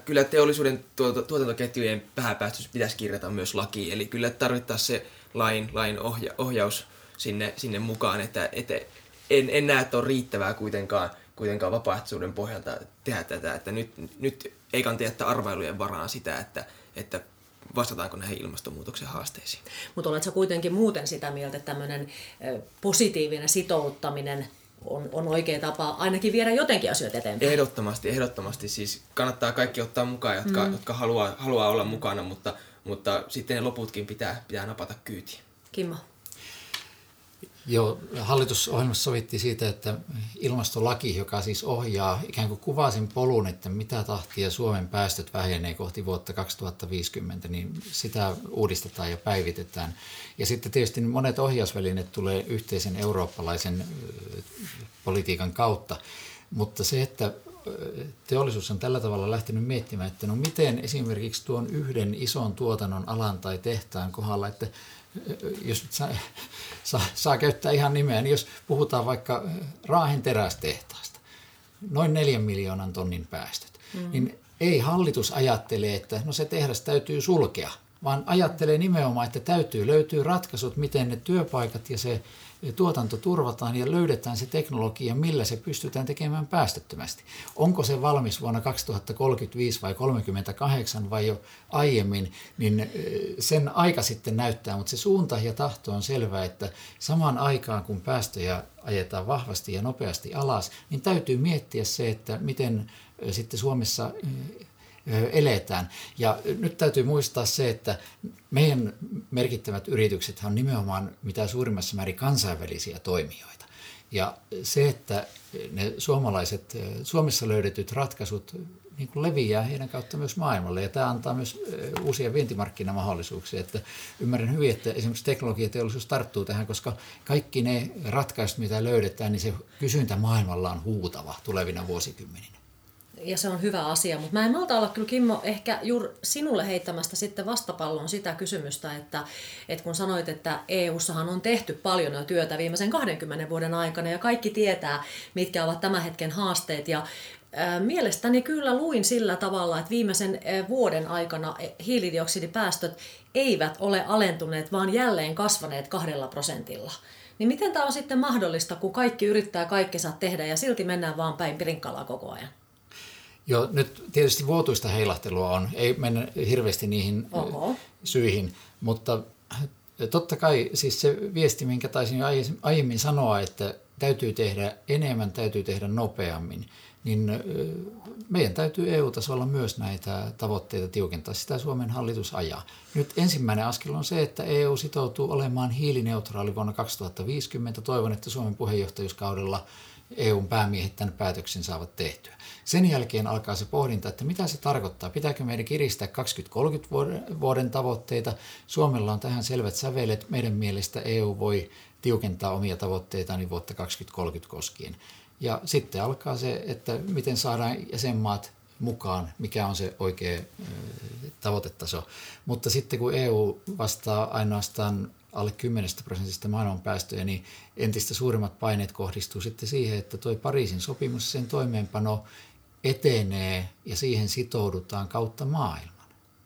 kyllä teollisuuden tuotantoketjujen vähäpäästöys pitäisi kirjata myös lakiin, eli kyllä tarvittaisiin se lain ohjaus sinne mukaan, että en näe, että on riittävää kuitenkaan vapaaehtoisuuden pohjalta tehdä tätä, että nyt ei kannata jättää arvailujen varaan sitä, että vastataanko näihin ilmastonmuutoksen haasteisiin. Mutta oletko kuitenkin muuten sitä mieltä, että tämmöinen positiivinen sitouttaminen on oikea tapa ainakin viedä jotenkin asioita eteenpäin? Ehdottomasti. Siis kannattaa kaikki ottaa mukaan, jotka haluaa olla mukana, mutta sitten ne loputkin pitää napata kyytiin. Kimmo? Joo, hallitusohjelmassa sovittiin siitä, että ilmastolaki, joka siis ohjaa, ikään kuin kuvaa sen polun, että mitä tahtia Suomen päästöt vähenee kohti vuotta 2050, niin sitä uudistetaan ja päivitetään. Ja sitten tietysti monet ohjausvälineet tulee yhteisen eurooppalaisen politiikan kautta, mutta se, että teollisuus on tällä tavalla lähtenyt miettimään, että no miten esimerkiksi tuon yhden ison tuotannon alan tai tehtaan kohdalla, että jos saa käyttää ihan nimeä, niin jos puhutaan vaikka Raahen terästehtaasta, noin 4 miljoonan tonnin päästöt, niin ei hallitus ajattele, että no se tehdas täytyy sulkea, vaan ajattelee nimenomaan, että täytyy löytyä ratkaisut, miten ne työpaikat ja se tuotanto turvataan ja löydetään se teknologia, millä se pystytään tekemään päästöttömästi. Onko se valmis vuonna 2035 vai 2038 vai jo aiemmin, niin sen aika sitten näyttää, mutta se suunta ja tahto on selvää, että samaan aikaan kun päästöjä ajetaan vahvasti ja nopeasti alas, niin täytyy miettiä se, että miten sitten Suomessa eletään. Ja nyt täytyy muistaa se, että meidän merkittävät yritykset on nimenomaan mitä suurimmassa määrin kansainvälisiä toimijoita. Ja se, että ne Suomessa löydetyt ratkaisut niin kuin leviää heidän kautta myös maailmalle. Ja tämä antaa myös uusia vientimarkkinamahdollisuuksia. Että ymmärrän hyvin, että esimerkiksi teknologiateollisuus tarttuu tähän, koska kaikki ne ratkaisut, mitä löydetään, niin se kysyntä maailmalla on huutava tulevina vuosikymmeninä. Ja se on hyvä asia, mutta mä en malta olla kyllä, Kimmo, ehkä juuri sinulle heittämästä sitten vastapallon sitä kysymystä, että kun sanoit, että EU:ssahan on tehty paljon jo työtä viimeisen 20 vuoden aikana ja kaikki tietää, mitkä ovat tämän hetken haasteet ja mielestäni kyllä luin sillä tavalla, että viimeisen vuoden aikana hiilidioksidipäästöt eivät ole alentuneet, vaan jälleen kasvaneet 2%. Niin miten tämä on sitten mahdollista, kun kaikki yrittää kaikkensa tehdä ja silti mennään vaan päin prinkkalaa koko ajan? Joo, nyt tietysti vuotuista heilahtelua on, ei mennä hirveästi niihin syihin, mutta totta kai siis se viesti, minkä taisin jo aiemmin sanoa, että täytyy tehdä enemmän, täytyy tehdä nopeammin, niin meidän täytyy EU-tasolla myös näitä tavoitteita tiukentaa, sitä Suomen hallitus ajaa. Nyt ensimmäinen askel on se, että EU sitoutuu olemaan hiilineutraali vuonna 2050, toivon, että Suomen puheenjohtajuuskaudella EUn päämiehet tämän päätöksen saavat tehtyä. Sen jälkeen alkaa se pohdinta, että mitä se tarkoittaa. Pitääkö meidän kiristää 2030 vuoden tavoitteita? Suomella on tähän selvät sävelet. Meidän mielestä EU voi tiukentaa omia tavoitteitaan niin vuotta 2030 koskien. Ja sitten alkaa se, että miten saadaan jäsenmaat mukaan, mikä on se oikea tavoitetaso. Mutta sitten kun EU vastaa ainoastaan alle 10% maailman päästöjä, niin entistä suuremmat paineet kohdistuu sitten siihen, että tuo Pariisin sopimus, sen toimeenpano etenee ja siihen sitoudutaan kautta maailman.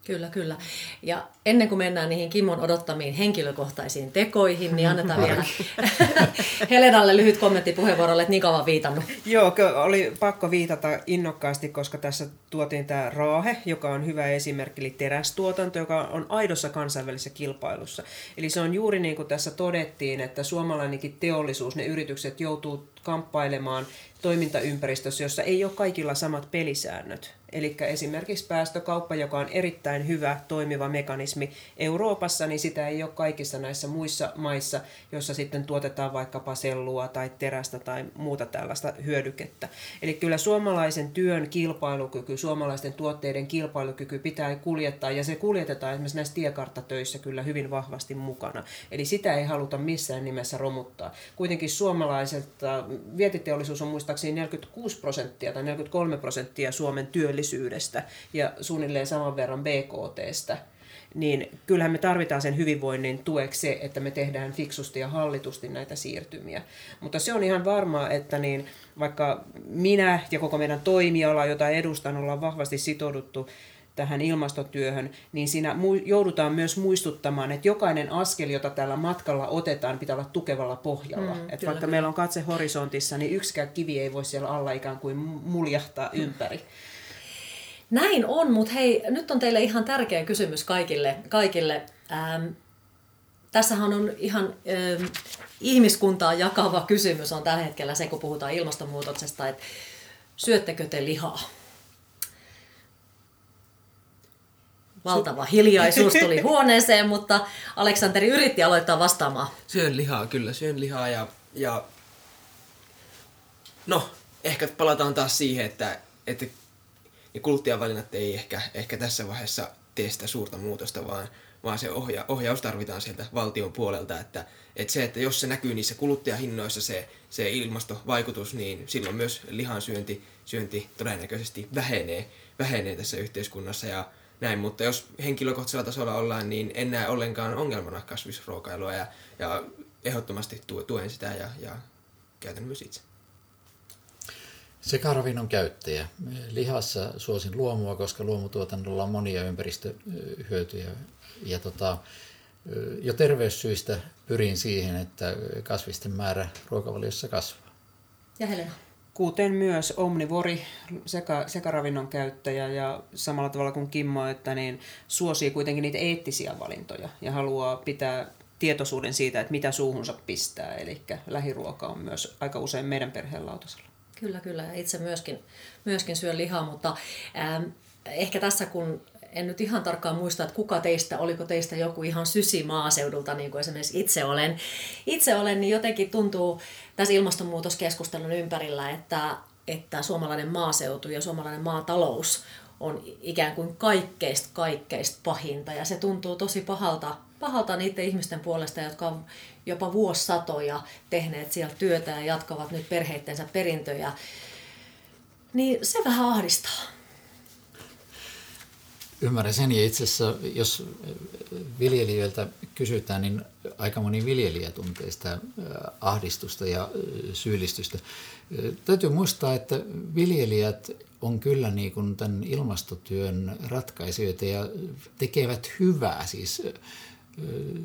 Kyllä, kyllä. Ja ennen kuin mennään niihin Kimmon odottamiin henkilökohtaisiin tekoihin, niin annetaan vielä Helenalle lyhyt kommentti puheenvuorolle, että niin kauan viitannut. Joo, oli pakko viitata innokkaasti, koska tässä tuotiin tämä raahe, joka on hyvä esimerkki, eli terästuotanto, joka on aidossa kansainvälisessä kilpailussa. Eli se on juuri niin kuin tässä todettiin, että suomalainenkin teollisuus, ne yritykset joutuu kamppailemaan toimintaympäristössä, jossa ei ole kaikilla samat pelisäännöt. Eli esimerkiksi päästökauppa, joka on erittäin hyvä toimiva mekanismi Euroopassa, niin sitä ei ole kaikissa näissä muissa maissa, joissa sitten tuotetaan vaikkapa sellua tai terästä tai muuta tällaista hyödykettä. Eli kyllä suomalaisen työn kilpailukyky, suomalaisten tuotteiden kilpailukyky pitää kuljettaa, ja se kuljetetaan esimerkiksi näissä tiekarttatöissä kyllä hyvin vahvasti mukana. Eli sitä ei haluta missään nimessä romuttaa. Kuitenkin suomalaiselta vientiteollisuus on muistaakseni 46% tai 43% Suomen työllisyydestä ja suunnilleen saman verran BKT:stä, niin kyllähän me tarvitaan sen hyvinvoinnin tueksi se, että me tehdään fiksusti ja hallitusti näitä siirtymiä. Mutta se on ihan varmaa, että niin, vaikka minä ja koko meidän toimiala, jota edustan, ollaan vahvasti sitouduttu tähän ilmastotyöhön, niin siinä joudutaan myös muistuttamaan, että jokainen askel, jota tällä matkalla otetaan, pitää olla tukevalla pohjalla. Että vaikka meillä on katse horisontissa, niin yksikään kivi ei voi siellä alla ikään kuin muljahtaa ympäri. Näin on, mutta hei, nyt on teille ihan tärkeä kysymys kaikille. Tässähän on ihan ihmiskuntaa jakava kysymys on tällä hetkellä se, kun puhutaan ilmastonmuutoksesta, että syöttekö te lihaa? Valtava hiljaisuus tuli huoneeseen, mutta Aleksanteri yritti aloittaa vastaamaan. Syön lihaa, kyllä. Syön lihaa ja... No, ehkä palataan taas siihen, että kuluttajavalinnat ei ehkä tässä vaiheessa tee sitä suurta muutosta, vaan se ohjaus tarvitaan sieltä valtion puolelta. Että se, että jos se näkyy niissä kuluttajahinnoissa se ilmastovaikutus, niin silloin myös lihan syönti todennäköisesti vähenee tässä yhteiskunnassa ja näin, mutta jos henkilökohtaisella tasolla ollaan, niin en näe ollenkaan ongelmana kasvisruokailua ja ehdottomasti tuen sitä ja käytän myös itse. Sekä ravinnon käyttäjä. Lihassa suosin luomua, koska luomutuotannolla on monia ympäristöhyötyjä ja jo terveyssyistä pyrin siihen, että kasvisten määrä ruokavaliossa kasvaa. Ja Helena? Kuten myös omnivori, sekä ravinnon käyttäjä ja samalla tavalla kuin Kimmo, että niin suosii kuitenkin niitä eettisiä valintoja ja haluaa pitää tietoisuuden siitä, että mitä suuhunsa pistää. Eli lähiruoka on myös aika usein meidän perheen lautasella. Kyllä, kyllä. Itse myöskin syön lihaa, mutta ehkä tässä kun en nyt ihan tarkkaan muista, että kuka teistä, oliko teistä joku ihan sysi maaseudulta, niin kuin esimerkiksi itse olen, niin jotenkin tuntuu tässä ilmastonmuutoskeskustelun ympärillä, että suomalainen maaseutu ja suomalainen maatalous on ikään kuin kaikkeista pahinta, ja se tuntuu tosi pahalta niiden ihmisten puolesta, jotka on jopa vuosisatoja tehneet siellä työtä ja jatkavat nyt perheittensä perintöjä, niin se vähän ahdistaa. Ymmärrän sen, ja itse asiassa, jos viljelijöiltä kysytään, niin aika moni viljelijä tuntee sitä ahdistusta ja syyllistystä. Täytyy muistaa, että viljelijät on kyllä niin kuin tämän ilmastotyön ratkaisijoita ja tekevät hyvää. Siis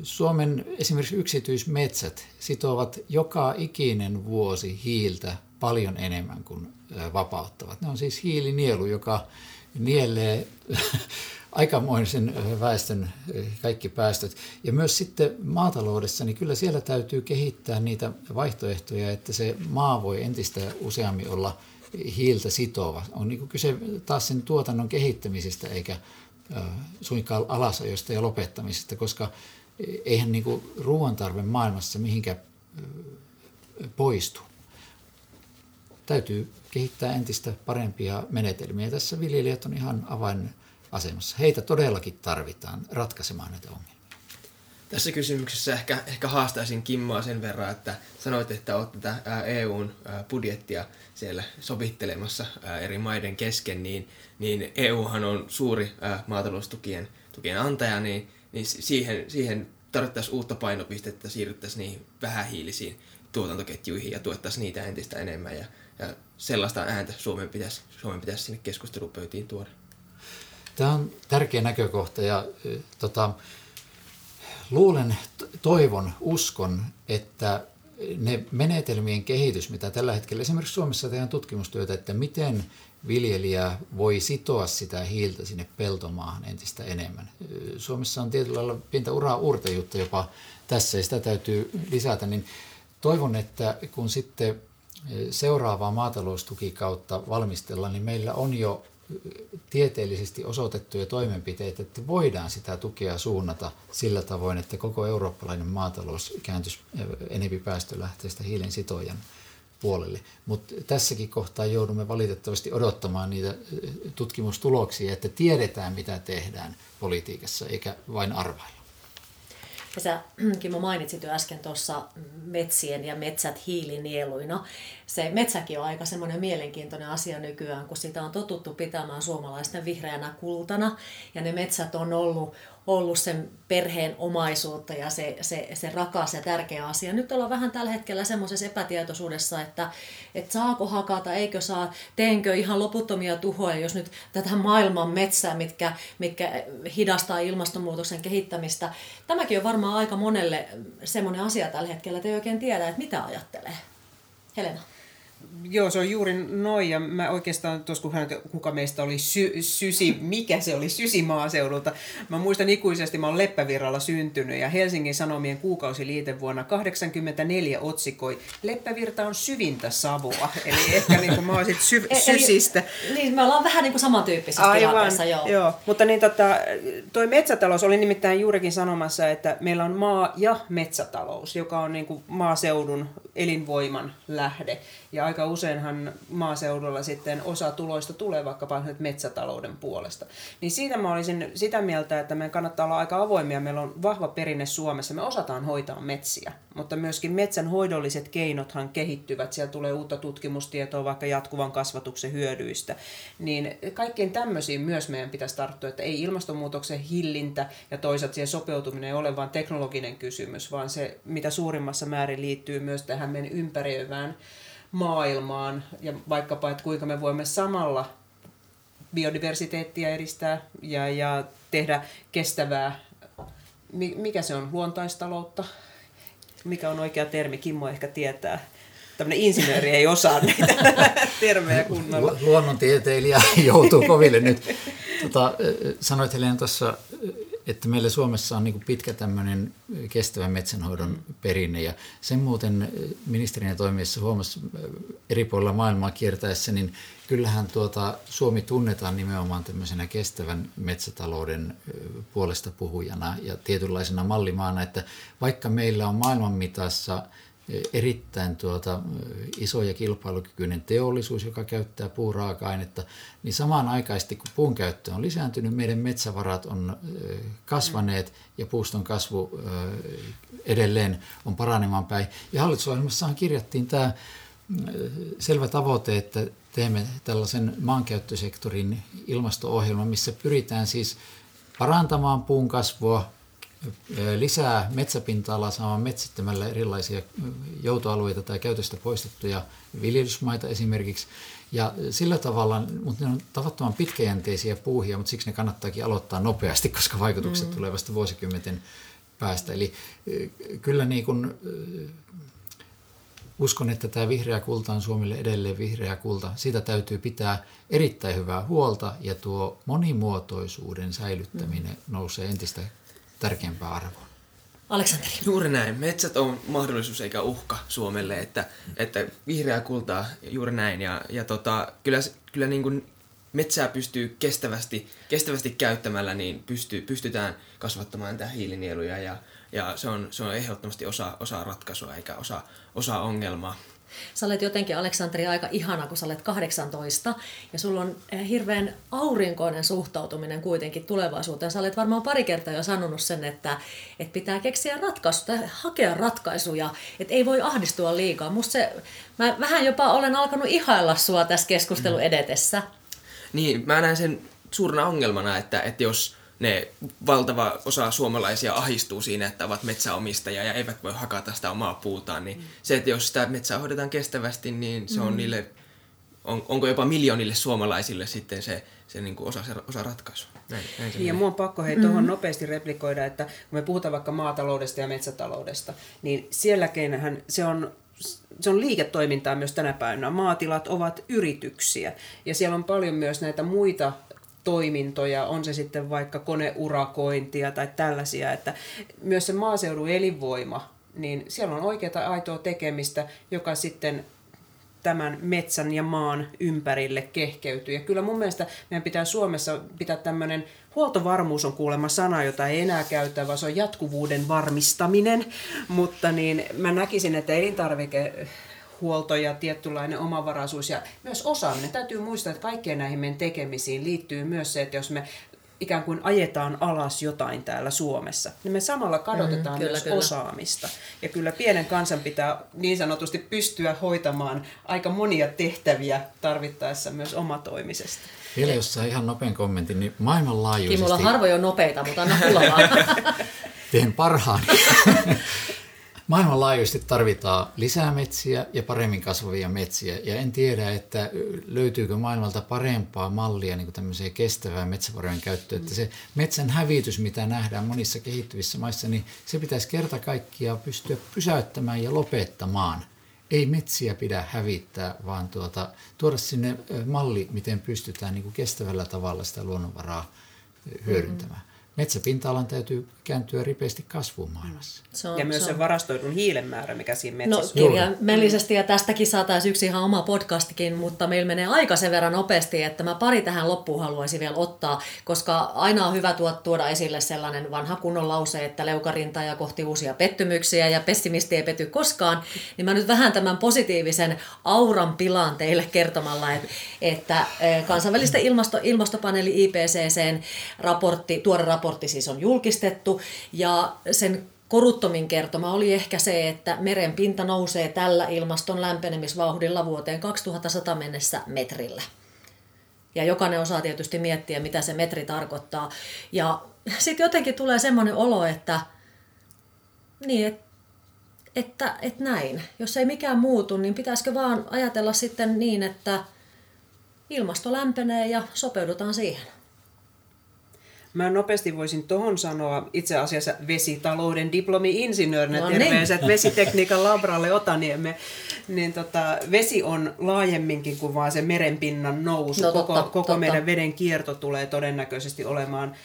Suomen esimerkiksi yksityismetsät sitovat joka ikinen vuosi hiiltä paljon enemmän kuin vapauttavat. Ne on siis hiilinielu, joka nielee aikamoisen väestön kaikki päästöt. Ja myös sitten maataloudessa, niin kyllä siellä täytyy kehittää niitä vaihtoehtoja, että se maa voi entistä useammin olla hiiltä sitova. On niin kuin kyse taas sen tuotannon kehittämisestä eikä suinkaan alasajosta ja lopettamisesta, koska eihän niin kuin ruoan tarve maailmassa mihinkään poistu. Täytyy kehittää entistä parempia menetelmiä. Tässä viljelijät on ihan avainasemassa. Heitä todellakin tarvitaan ratkaisemaan näitä ongelmia. Tässä kysymyksessä ehkä haastaisin Kimmoa sen verran, että sanoit, että olet tätä EUn budjettia siellä sovittelemassa eri maiden kesken, niin EUhan on suuri maataloustukien antaja, niin siihen tarvittaisiin uutta painopistettä, siirryttäisiin niihin vähähiilisiin tuotantoketjuihin ja tuettaisiin niitä entistä enemmän. Ja sellaista ääntä Suomen pitäisi sinne keskustelupöytiin tuoda. Tämä on tärkeä näkökohta ja luulen, toivon, uskon, että ne menetelmien kehitys, mitä tällä hetkellä esimerkiksi Suomessa tehdään tutkimustyötä, että miten viljelijä voi sitoa sitä hiiltä sinne peltomaahan entistä enemmän. Suomessa on tietyllä lailla pientä uraa-uurtajuutta jopa tässä ja sitä täytyy lisätä, niin toivon, että kun sitten seuraavaa maataloustukikautta valmistellaan, niin meillä on jo tieteellisesti osoitettuja toimenpiteitä, että voidaan sitä tukea suunnata sillä tavoin, että koko eurooppalainen maatalous kääntyisi enempi päästölähteistä hiilen sitojan puolelle. Mutta tässäkin kohtaa joudumme valitettavasti odottamaan niitä tutkimustuloksia, että tiedetään mitä tehdään politiikassa eikä vain arvailla. Ja sä, Kimmo, mainitsit jo äsken tuossa metsien ja metsät hiilinieluina. Se metsäkin on aika semmoinen mielenkiintoinen asia nykyään, kun sitä on totuttu pitämään suomalaisten vihreänä kultana. Ja ne metsät on ollut sen perheen omaisuutta ja se rakas ja tärkeä asia. Nyt ollaan vähän tällä hetkellä semmoisessa epätietoisuudessa, että saako hakata, eikö saa, teenkö ihan loputtomia tuhoja, jos nyt tätä maailman metsää, mitkä hidastaa ilmastonmuutoksen kehittämistä. Tämäkin on varmaan aika monelle semmoinen asia tällä hetkellä, että ei oikein tiedä, että mitä ajattelee. Helena. Joo, se on juuri noin, ja mä oikeastaan tuossa, kun kuka meistä oli sysi maaseudulta, mä muistan ikuisesti, mä oon Leppävirralla syntynyt, ja Helsingin Sanomien kuukausiliite vuonna 1984 otsikoi, Leppävirta on syvintä Savoa, eli ehkä niin kuin mä oon sit sysistä. Niin, me ollaan vähän niin kuin samantyyppisessä tilanteessa, joo. Mutta niin toi metsätalous oli nimittäin juurikin sanomassa, että meillä on maa- ja metsätalous, joka on niin kuin maaseudun elinvoiman lähde. Ja aika useinhan maaseudulla sitten osa tuloista tulee vaikkapa metsätalouden puolesta. Niin siitä mä olisin sitä mieltä, että meidän kannattaa olla aika avoimia. Meillä on vahva perinne Suomessa. Me osataan hoitaa metsiä, mutta myöskin metsän hoidolliset keinothan kehittyvät. Siellä tulee uutta tutkimustietoa vaikka jatkuvan kasvatuksen hyödyistä. Niin kaikkein tämmöisiin myös meidän pitäisi tarttua, että ei ilmastonmuutoksen hillintä ja toisaalta siihen sopeutuminen ei ole vain teknologinen kysymys, vaan se mitä suurimmassa määrin liittyy myös tähän meidän ympäröivään maailmaan ja vaikkapa, että kuinka me voimme samalla biodiversiteettiä edistää ja tehdä kestävää, mikä se on, luontaistaloutta, mikä on oikea termi, Kimmo ehkä tietää. Tämmöinen insinööri ei osaa näitä termejä kunnolla. Luonnontieteilijä joutuu koville nyt. Sanoit Helena tuossa, että meillä Suomessa on niin pitkä tämmöinen kestävän metsänhoidon perinne ja sen muuten ministerinä toimiessa huomasi eri puolilla maailmaa kiertäessä, niin kyllähän Suomi tunnetaan nimenomaan tämmöisenä kestävän metsätalouden puolesta puhujana ja tietynlaisena mallimaana, että vaikka meillä on maailman mitassa erittäin iso ja kilpailukykyinen teollisuus, joka käyttää puuraaka-ainetta, niin samanaikaisesti kun puun käyttö on lisääntynyt, meidän metsävarat on kasvaneet ja puuston kasvu edelleen on paranemaan päin. Ja hallitusohjelmassahan kirjattiin tämä selvä tavoite, että teemme tällaisen maankäyttösektorin ilmasto-ohjelman, missä pyritään siis parantamaan puun kasvua, lisää metsäpinta-alaa saamaan metsittämällä erilaisia joutoalueita tai käytöstä poistettuja viljelysmaita esimerkiksi. Ja sillä tavalla, mutta ne on tavattoman pitkäjänteisiä puuhia, mutta siksi ne kannattaakin aloittaa nopeasti, koska vaikutukset tulee vasta vuosikymmenten päästä. Eli kyllä niin kuin uskon, että tämä vihreä kulta on Suomelle edelleen vihreä kulta. Siitä täytyy pitää erittäin hyvää huolta ja tuo monimuotoisuuden säilyttäminen nousee entistä tärkeämpää arvoa. Aleksanteri. Juuri näin. Metsät on mahdollisuus eikä uhka Suomelle, että vihreää kultaa juuri näin. Kyllä niin kuin metsää pystyy kestävästi käyttämällä, niin pystytään kasvattamaan tätä hiilinieluja ja se on ehdottomasti osa ratkaisua eikä osa ongelmaa. Sä olet jotenkin, Aleksanteri, aika ihana, kun sä olet 18 ja sulla on hirveän aurinkoinen suhtautuminen kuitenkin tulevaisuuteen. Sä olet varmaan pari kertaa jo sanonut sen, että pitää keksiä ratkaisuja, hakea ratkaisuja, että ei voi ahdistua liikaa. Mä vähän jopa olen alkanut ihailla sua tässä keskustelun edetessä. Niin, mä näen sen suurena ongelmana, että jos ne valtava osa suomalaisia ahistuu siinä, että ovat metsäomistajia ja eivät voi hakata sitä omaa puutaan, niin se, että jos sitä metsää hoidetaan kestävästi, niin se on niille onko jopa miljoonille suomalaisille sitten se niin kuin osa ratkaisua. Näin ja minun on pakko tuohon nopeasti replikoida, että kun me puhutaan vaikka maataloudesta ja metsätaloudesta, niin sielläkin se on liiketoimintaa myös tänä päivänä. Maatilat ovat yrityksiä ja siellä on paljon myös näitä muita toimintoja, on se sitten vaikka koneurakointia tai tällaisia, että myös se maaseudun elinvoima, niin siellä on oikeaa aitoa tekemistä, joka sitten tämän metsän ja maan ympärille kehkeytyy. Ja kyllä mun mielestä meidän pitää Suomessa pitää tämmöinen, huoltovarmuus on kuulemma sana, jota ei enää käytä, vaan se on jatkuvuuden varmistaminen, mutta niin mä näkisin, että elintarvikehuolto ja tietynlainen omavaraisuus ja myös osaaminen. Täytyy muistaa, että kaikkeen näihin meidän tekemisiin liittyy myös se, että jos me ikään kuin ajetaan alas jotain täällä Suomessa, niin me samalla kadotetaan myös osaamista. Ja kyllä pienen kansan pitää niin sanotusti pystyä hoitamaan aika monia tehtäviä tarvittaessa myös omatoimisesti. Vielä jos saa ihan nopean kommentin, niin maailmanlaajuisesti... Kimolla harvoin on nopeita, mutta anna tulla vaan. Teen parhaani. Maailmanlaajuisesti tarvitaan lisää metsiä ja paremmin kasvavia metsiä. Ja en tiedä, että löytyykö maailmalta parempaa mallia niin kuin tämmöiseen kestävään metsävarojen käyttöön. Että se metsän hävitys, mitä nähdään monissa kehittyvissä maissa, niin se pitäisi kerta kaikkiaan pystyä pysäyttämään ja lopettamaan. Ei metsiä pidä hävittää, vaan tuoda sinne malli, miten pystytään niin kuin kestävällä tavalla sitä luonnonvaraa hyödyntämään. Metsäpinta-alan täytyy kääntyä ripeästi kasvuun maailmassa. Ja myös se varastoidun hiilen määrä, mikä siinä metsässä on. No kirjaimellisesti, ja tästäkin saataisiin yksi ihan oma podcastikin, mutta meillä menee aika sen verran nopeasti, että mä pari tähän loppuun haluaisin vielä ottaa, koska aina on hyvä tuoda esille sellainen vanha kunnon lause, että leukarintaa ja kohti uusia pettymyksiä ja pessimisti ei petty koskaan, niin mä nyt vähän tämän positiivisen auran pilaan teille kertomalla, että kansainvälistä ilmastopaneeli IPCC:n tuore raportti siis on julkistettu ja sen koruttomin kertoma oli ehkä se, että meren pinta nousee tällä ilmaston lämpenemisvauhdilla vuoteen 2100 mennessä metrillä. Ja jokainen osaa tietysti miettiä, mitä se metri tarkoittaa. Ja sitten jotenkin tulee semmoinen olo, että näin. Jos ei mikään muutu, niin pitäisikö vaan ajatella sitten niin, että ilmasto lämpenee ja sopeudutaan siihen. Mä nopeasti voisin tohon sanoa itse asiassa vesitalouden diplomi-insinöörinä, terveiset vesitekniikan labralle Otaniemme, niin vesi on laajemminkin kuin vaan se merenpinnan nousu. No, koko meidän veden kierto tulee todennäköisesti olemaan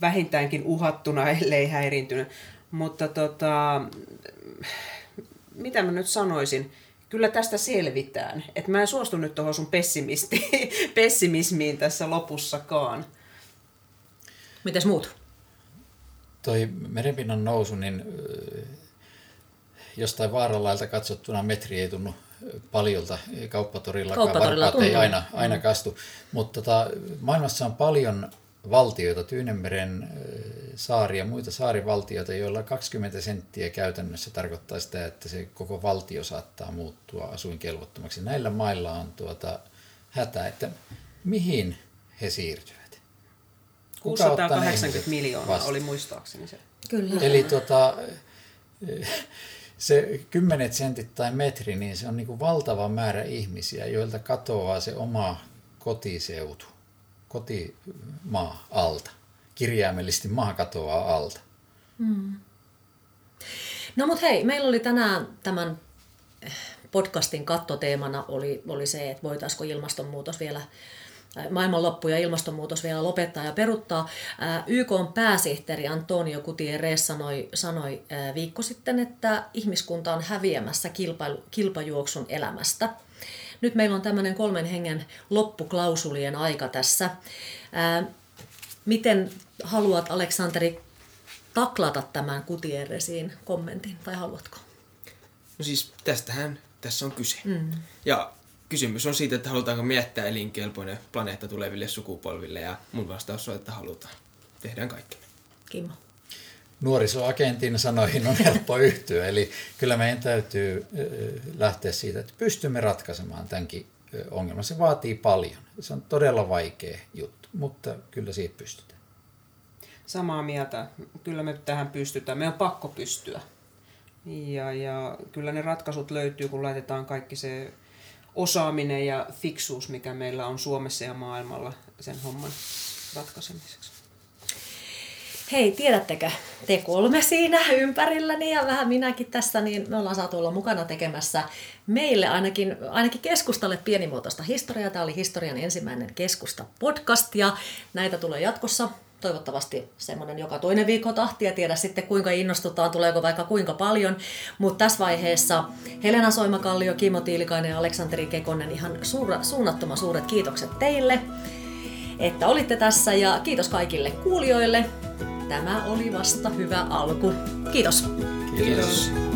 vähintäänkin uhattuna, ellei häiriintynyt. Mutta mitä mä nyt sanoisin? Kyllä tästä selvitään. Et mä en suostu nyt tohon sun pessimismiin tässä lopussakaan. Mites muut? Toi merenpinnan nousu, niin jostain vaaralailta katsottuna metri ei tunnu paljolta kauppatorillaan, varpaat ei aina kastu. Mutta maailmassa on paljon valtioita, Tyynenmeren saaria, muita saarivaltioita, joilla 20 senttiä käytännössä tarkoittaa sitä, että se koko valtio saattaa muuttua asuinkelvottomaksi. Näillä mailla on hätä, että mihin he siirtyvät. 680 miljoonaa vasta. Oli muistaakseni se. Kyllä. Eli se 10 sentit tai metri, niin se on niin kuin valtava määrä ihmisiä, joilta katoaa se oma kotiseutu, kotimaa alta. Kirjaimellisesti maa katoaa alta. Mm. No mut hei, meillä oli tänään tämän podcastin kattoteemana oli se, että voitaisiko ilmastonmuutos vielä... maailmanloppu ja ilmastonmuutos vielä lopettaa ja peruuttaa. YK:n pääsihteeri Antonio Guterres sanoi viikko sitten, että ihmiskunta on häviämässä kilpajuoksun elämästä. Nyt meillä on tämmöinen 3 hengen loppuklausulien aika tässä. Miten haluat, Aleksanteri, taklata tämän Guterresin kommentin, tai haluatko? No siis tästähän tässä on kyse. Mm. Ja kysymys on siitä, että halutaanko miettää elinkelpoinen planeetta tuleville sukupolville, ja mun vastaus on, että halutaan. Tehdään kaikkemme. Kimmo. Nuorisoagentin sanoihin on helppo yhtyä, eli kyllä meidän täytyy lähteä siitä, että pystymme ratkaisemaan tämänkin ongelman. Se vaatii paljon. Se on todella vaikea juttu, mutta kyllä siihen pystytään. Samaa mieltä. Kyllä me tähän pystytään. Me on pakko pystyä. Ja kyllä ne ratkaisut löytyy, kun laitetaan kaikki se... osaaminen ja fiksuus, mikä meillä on Suomessa ja maailmalla sen homman ratkaisemiseksi. Hei, tiedättekö, te kolme siinä ympärilläni ja vähän minäkin tässä, niin me ollaan saatu olla mukana tekemässä meille ainakin Keskustalle pienimuotoista historiaa. Tämä oli historian ensimmäinen Keskusta-podcast ja näitä tulee jatkossa. Toivottavasti semmoinen joka toinen viikko tahtia, tiedä sitten kuinka innostutaan, tuleeko vaikka kuinka paljon. Mutta tässä vaiheessa Helena Soimakallio, Kimmo Tiilikainen ja Aleksanteri Kekonen, ihan suunnattoman suuret kiitokset teille, että olitte tässä ja kiitos kaikille kuulijoille. Tämä oli vasta hyvä alku. Kiitos. Kiitos.